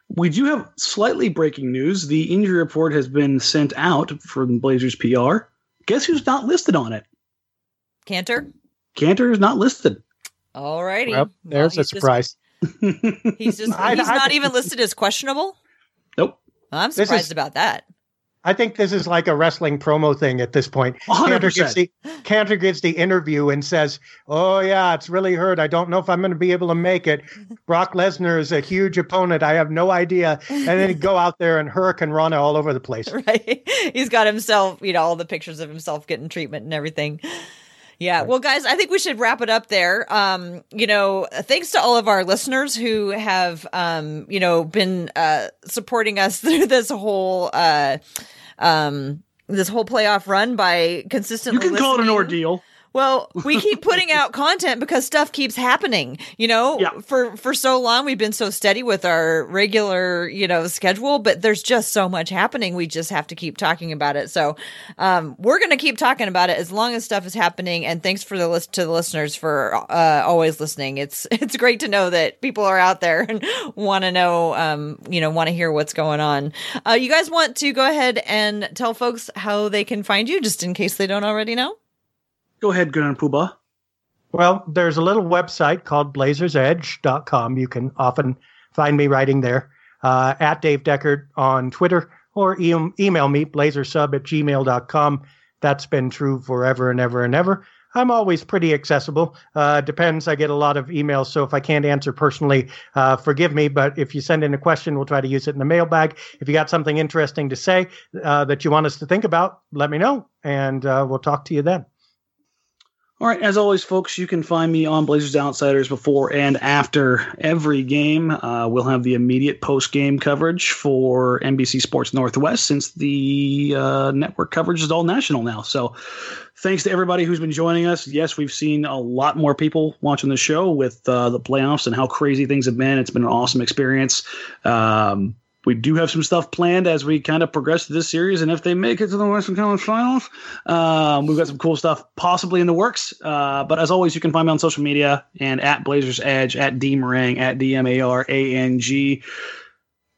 We do have slightly breaking news. The injury report has been sent out from Blazers P R. Guess who's not listed on it? Kanter? Kanter is not listed. All righty. Well, there's well, a surprise. Just, he's just, I, he's I, not I, even listed as questionable? Nope. I'm surprised is, about that. I think this is like a wrestling promo thing at this point. Kanter gives, the, Kanter gives the interview and says, oh, yeah, it's really hurt. I don't know if I'm going to be able to make it. Brock Lesnar is a huge opponent. I have no idea. And then go out there and Hurricane Rana all over the place. Right. He's got himself, you know, all the pictures of himself getting treatment and everything. Yeah. Well, guys, I think we should wrap it up there. Um, you know, thanks to all of our listeners who have, um, you know, been, uh, supporting us through this whole, uh, um, this whole playoff run by consistently listening. You can call it an ordeal. Well, we keep putting out content because stuff keeps happening, you know, yeah. for, for so long, we've been so steady with our regular, you know, schedule, but there's just so much happening. We just have to keep talking about it. So, um, we're going to keep talking about it as long as stuff is happening. And thanks for the list to the listeners for, uh, always listening. It's, it's great to know that people are out there and want to know, um, you know, want to hear what's going on. Uh, you guys want to go ahead and tell folks how they can find you just in case they don't already know? Go ahead, Grand Poobah. Well, there's a little website called Blazers Edge dot com. You can often find me writing there, uh, at Dave Deckard on Twitter, or e- email me, blazersub at gmail dot com. That's been true forever and ever and ever. I'm always pretty accessible. Uh, depends. I get a lot of emails, so if I can't answer personally, uh, forgive me. But if you send in a question, we'll try to use it in the mailbag. If you got something interesting to say uh, that you want us to think about, let me know, and uh, we'll talk to you then. All right, as always, folks, you can find me on Blazers Outsiders before and after every game. Uh, we'll have the immediate post-game coverage for N B C Sports Northwest since the uh, network coverage is all national now. So thanks to everybody who's been joining us. Yes, we've seen a lot more people watching the show with uh, the playoffs and how crazy things have been. It's been an awesome experience. Um, we do have some stuff planned as we kind of progress to this series, and if they make it to the Western Conference Finals, um, we've got some cool stuff possibly in the works. Uh, but as always, you can find me on social media and at Blazers Edge, at DMarang, at D M A R A N G.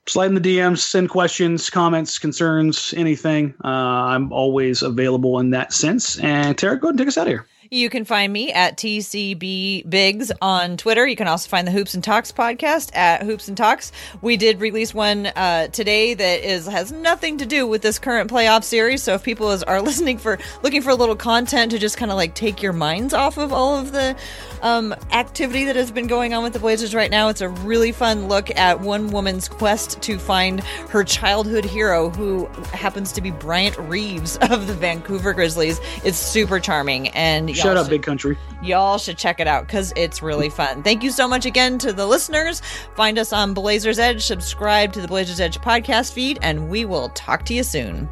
Slide in the D Ms, send questions, comments, concerns, anything. Uh, I'm always available in that sense. And Tara, go ahead and take us out of here. You can find me at T C B Biggs on Twitter. You can also find the Hoops and Talks podcast at Hoops and Talks. We did release one uh, today that is has nothing to do with this current playoff series. So if people is, are listening for looking for a little content to just kind of like take your minds off of all of the um, activity that has been going on with the Blazers right now, it's a really fun look at one woman's quest to find her childhood hero, who happens to be Bryant Reeves of the Vancouver Grizzlies. It's super charming, and yeah. Shout out, Big Country. Y'all should check it out because it's really fun. Thank you so much again to the listeners. Find us on Blazers Edge. Subscribe to the Blazers Edge podcast feed, and we will talk to you soon.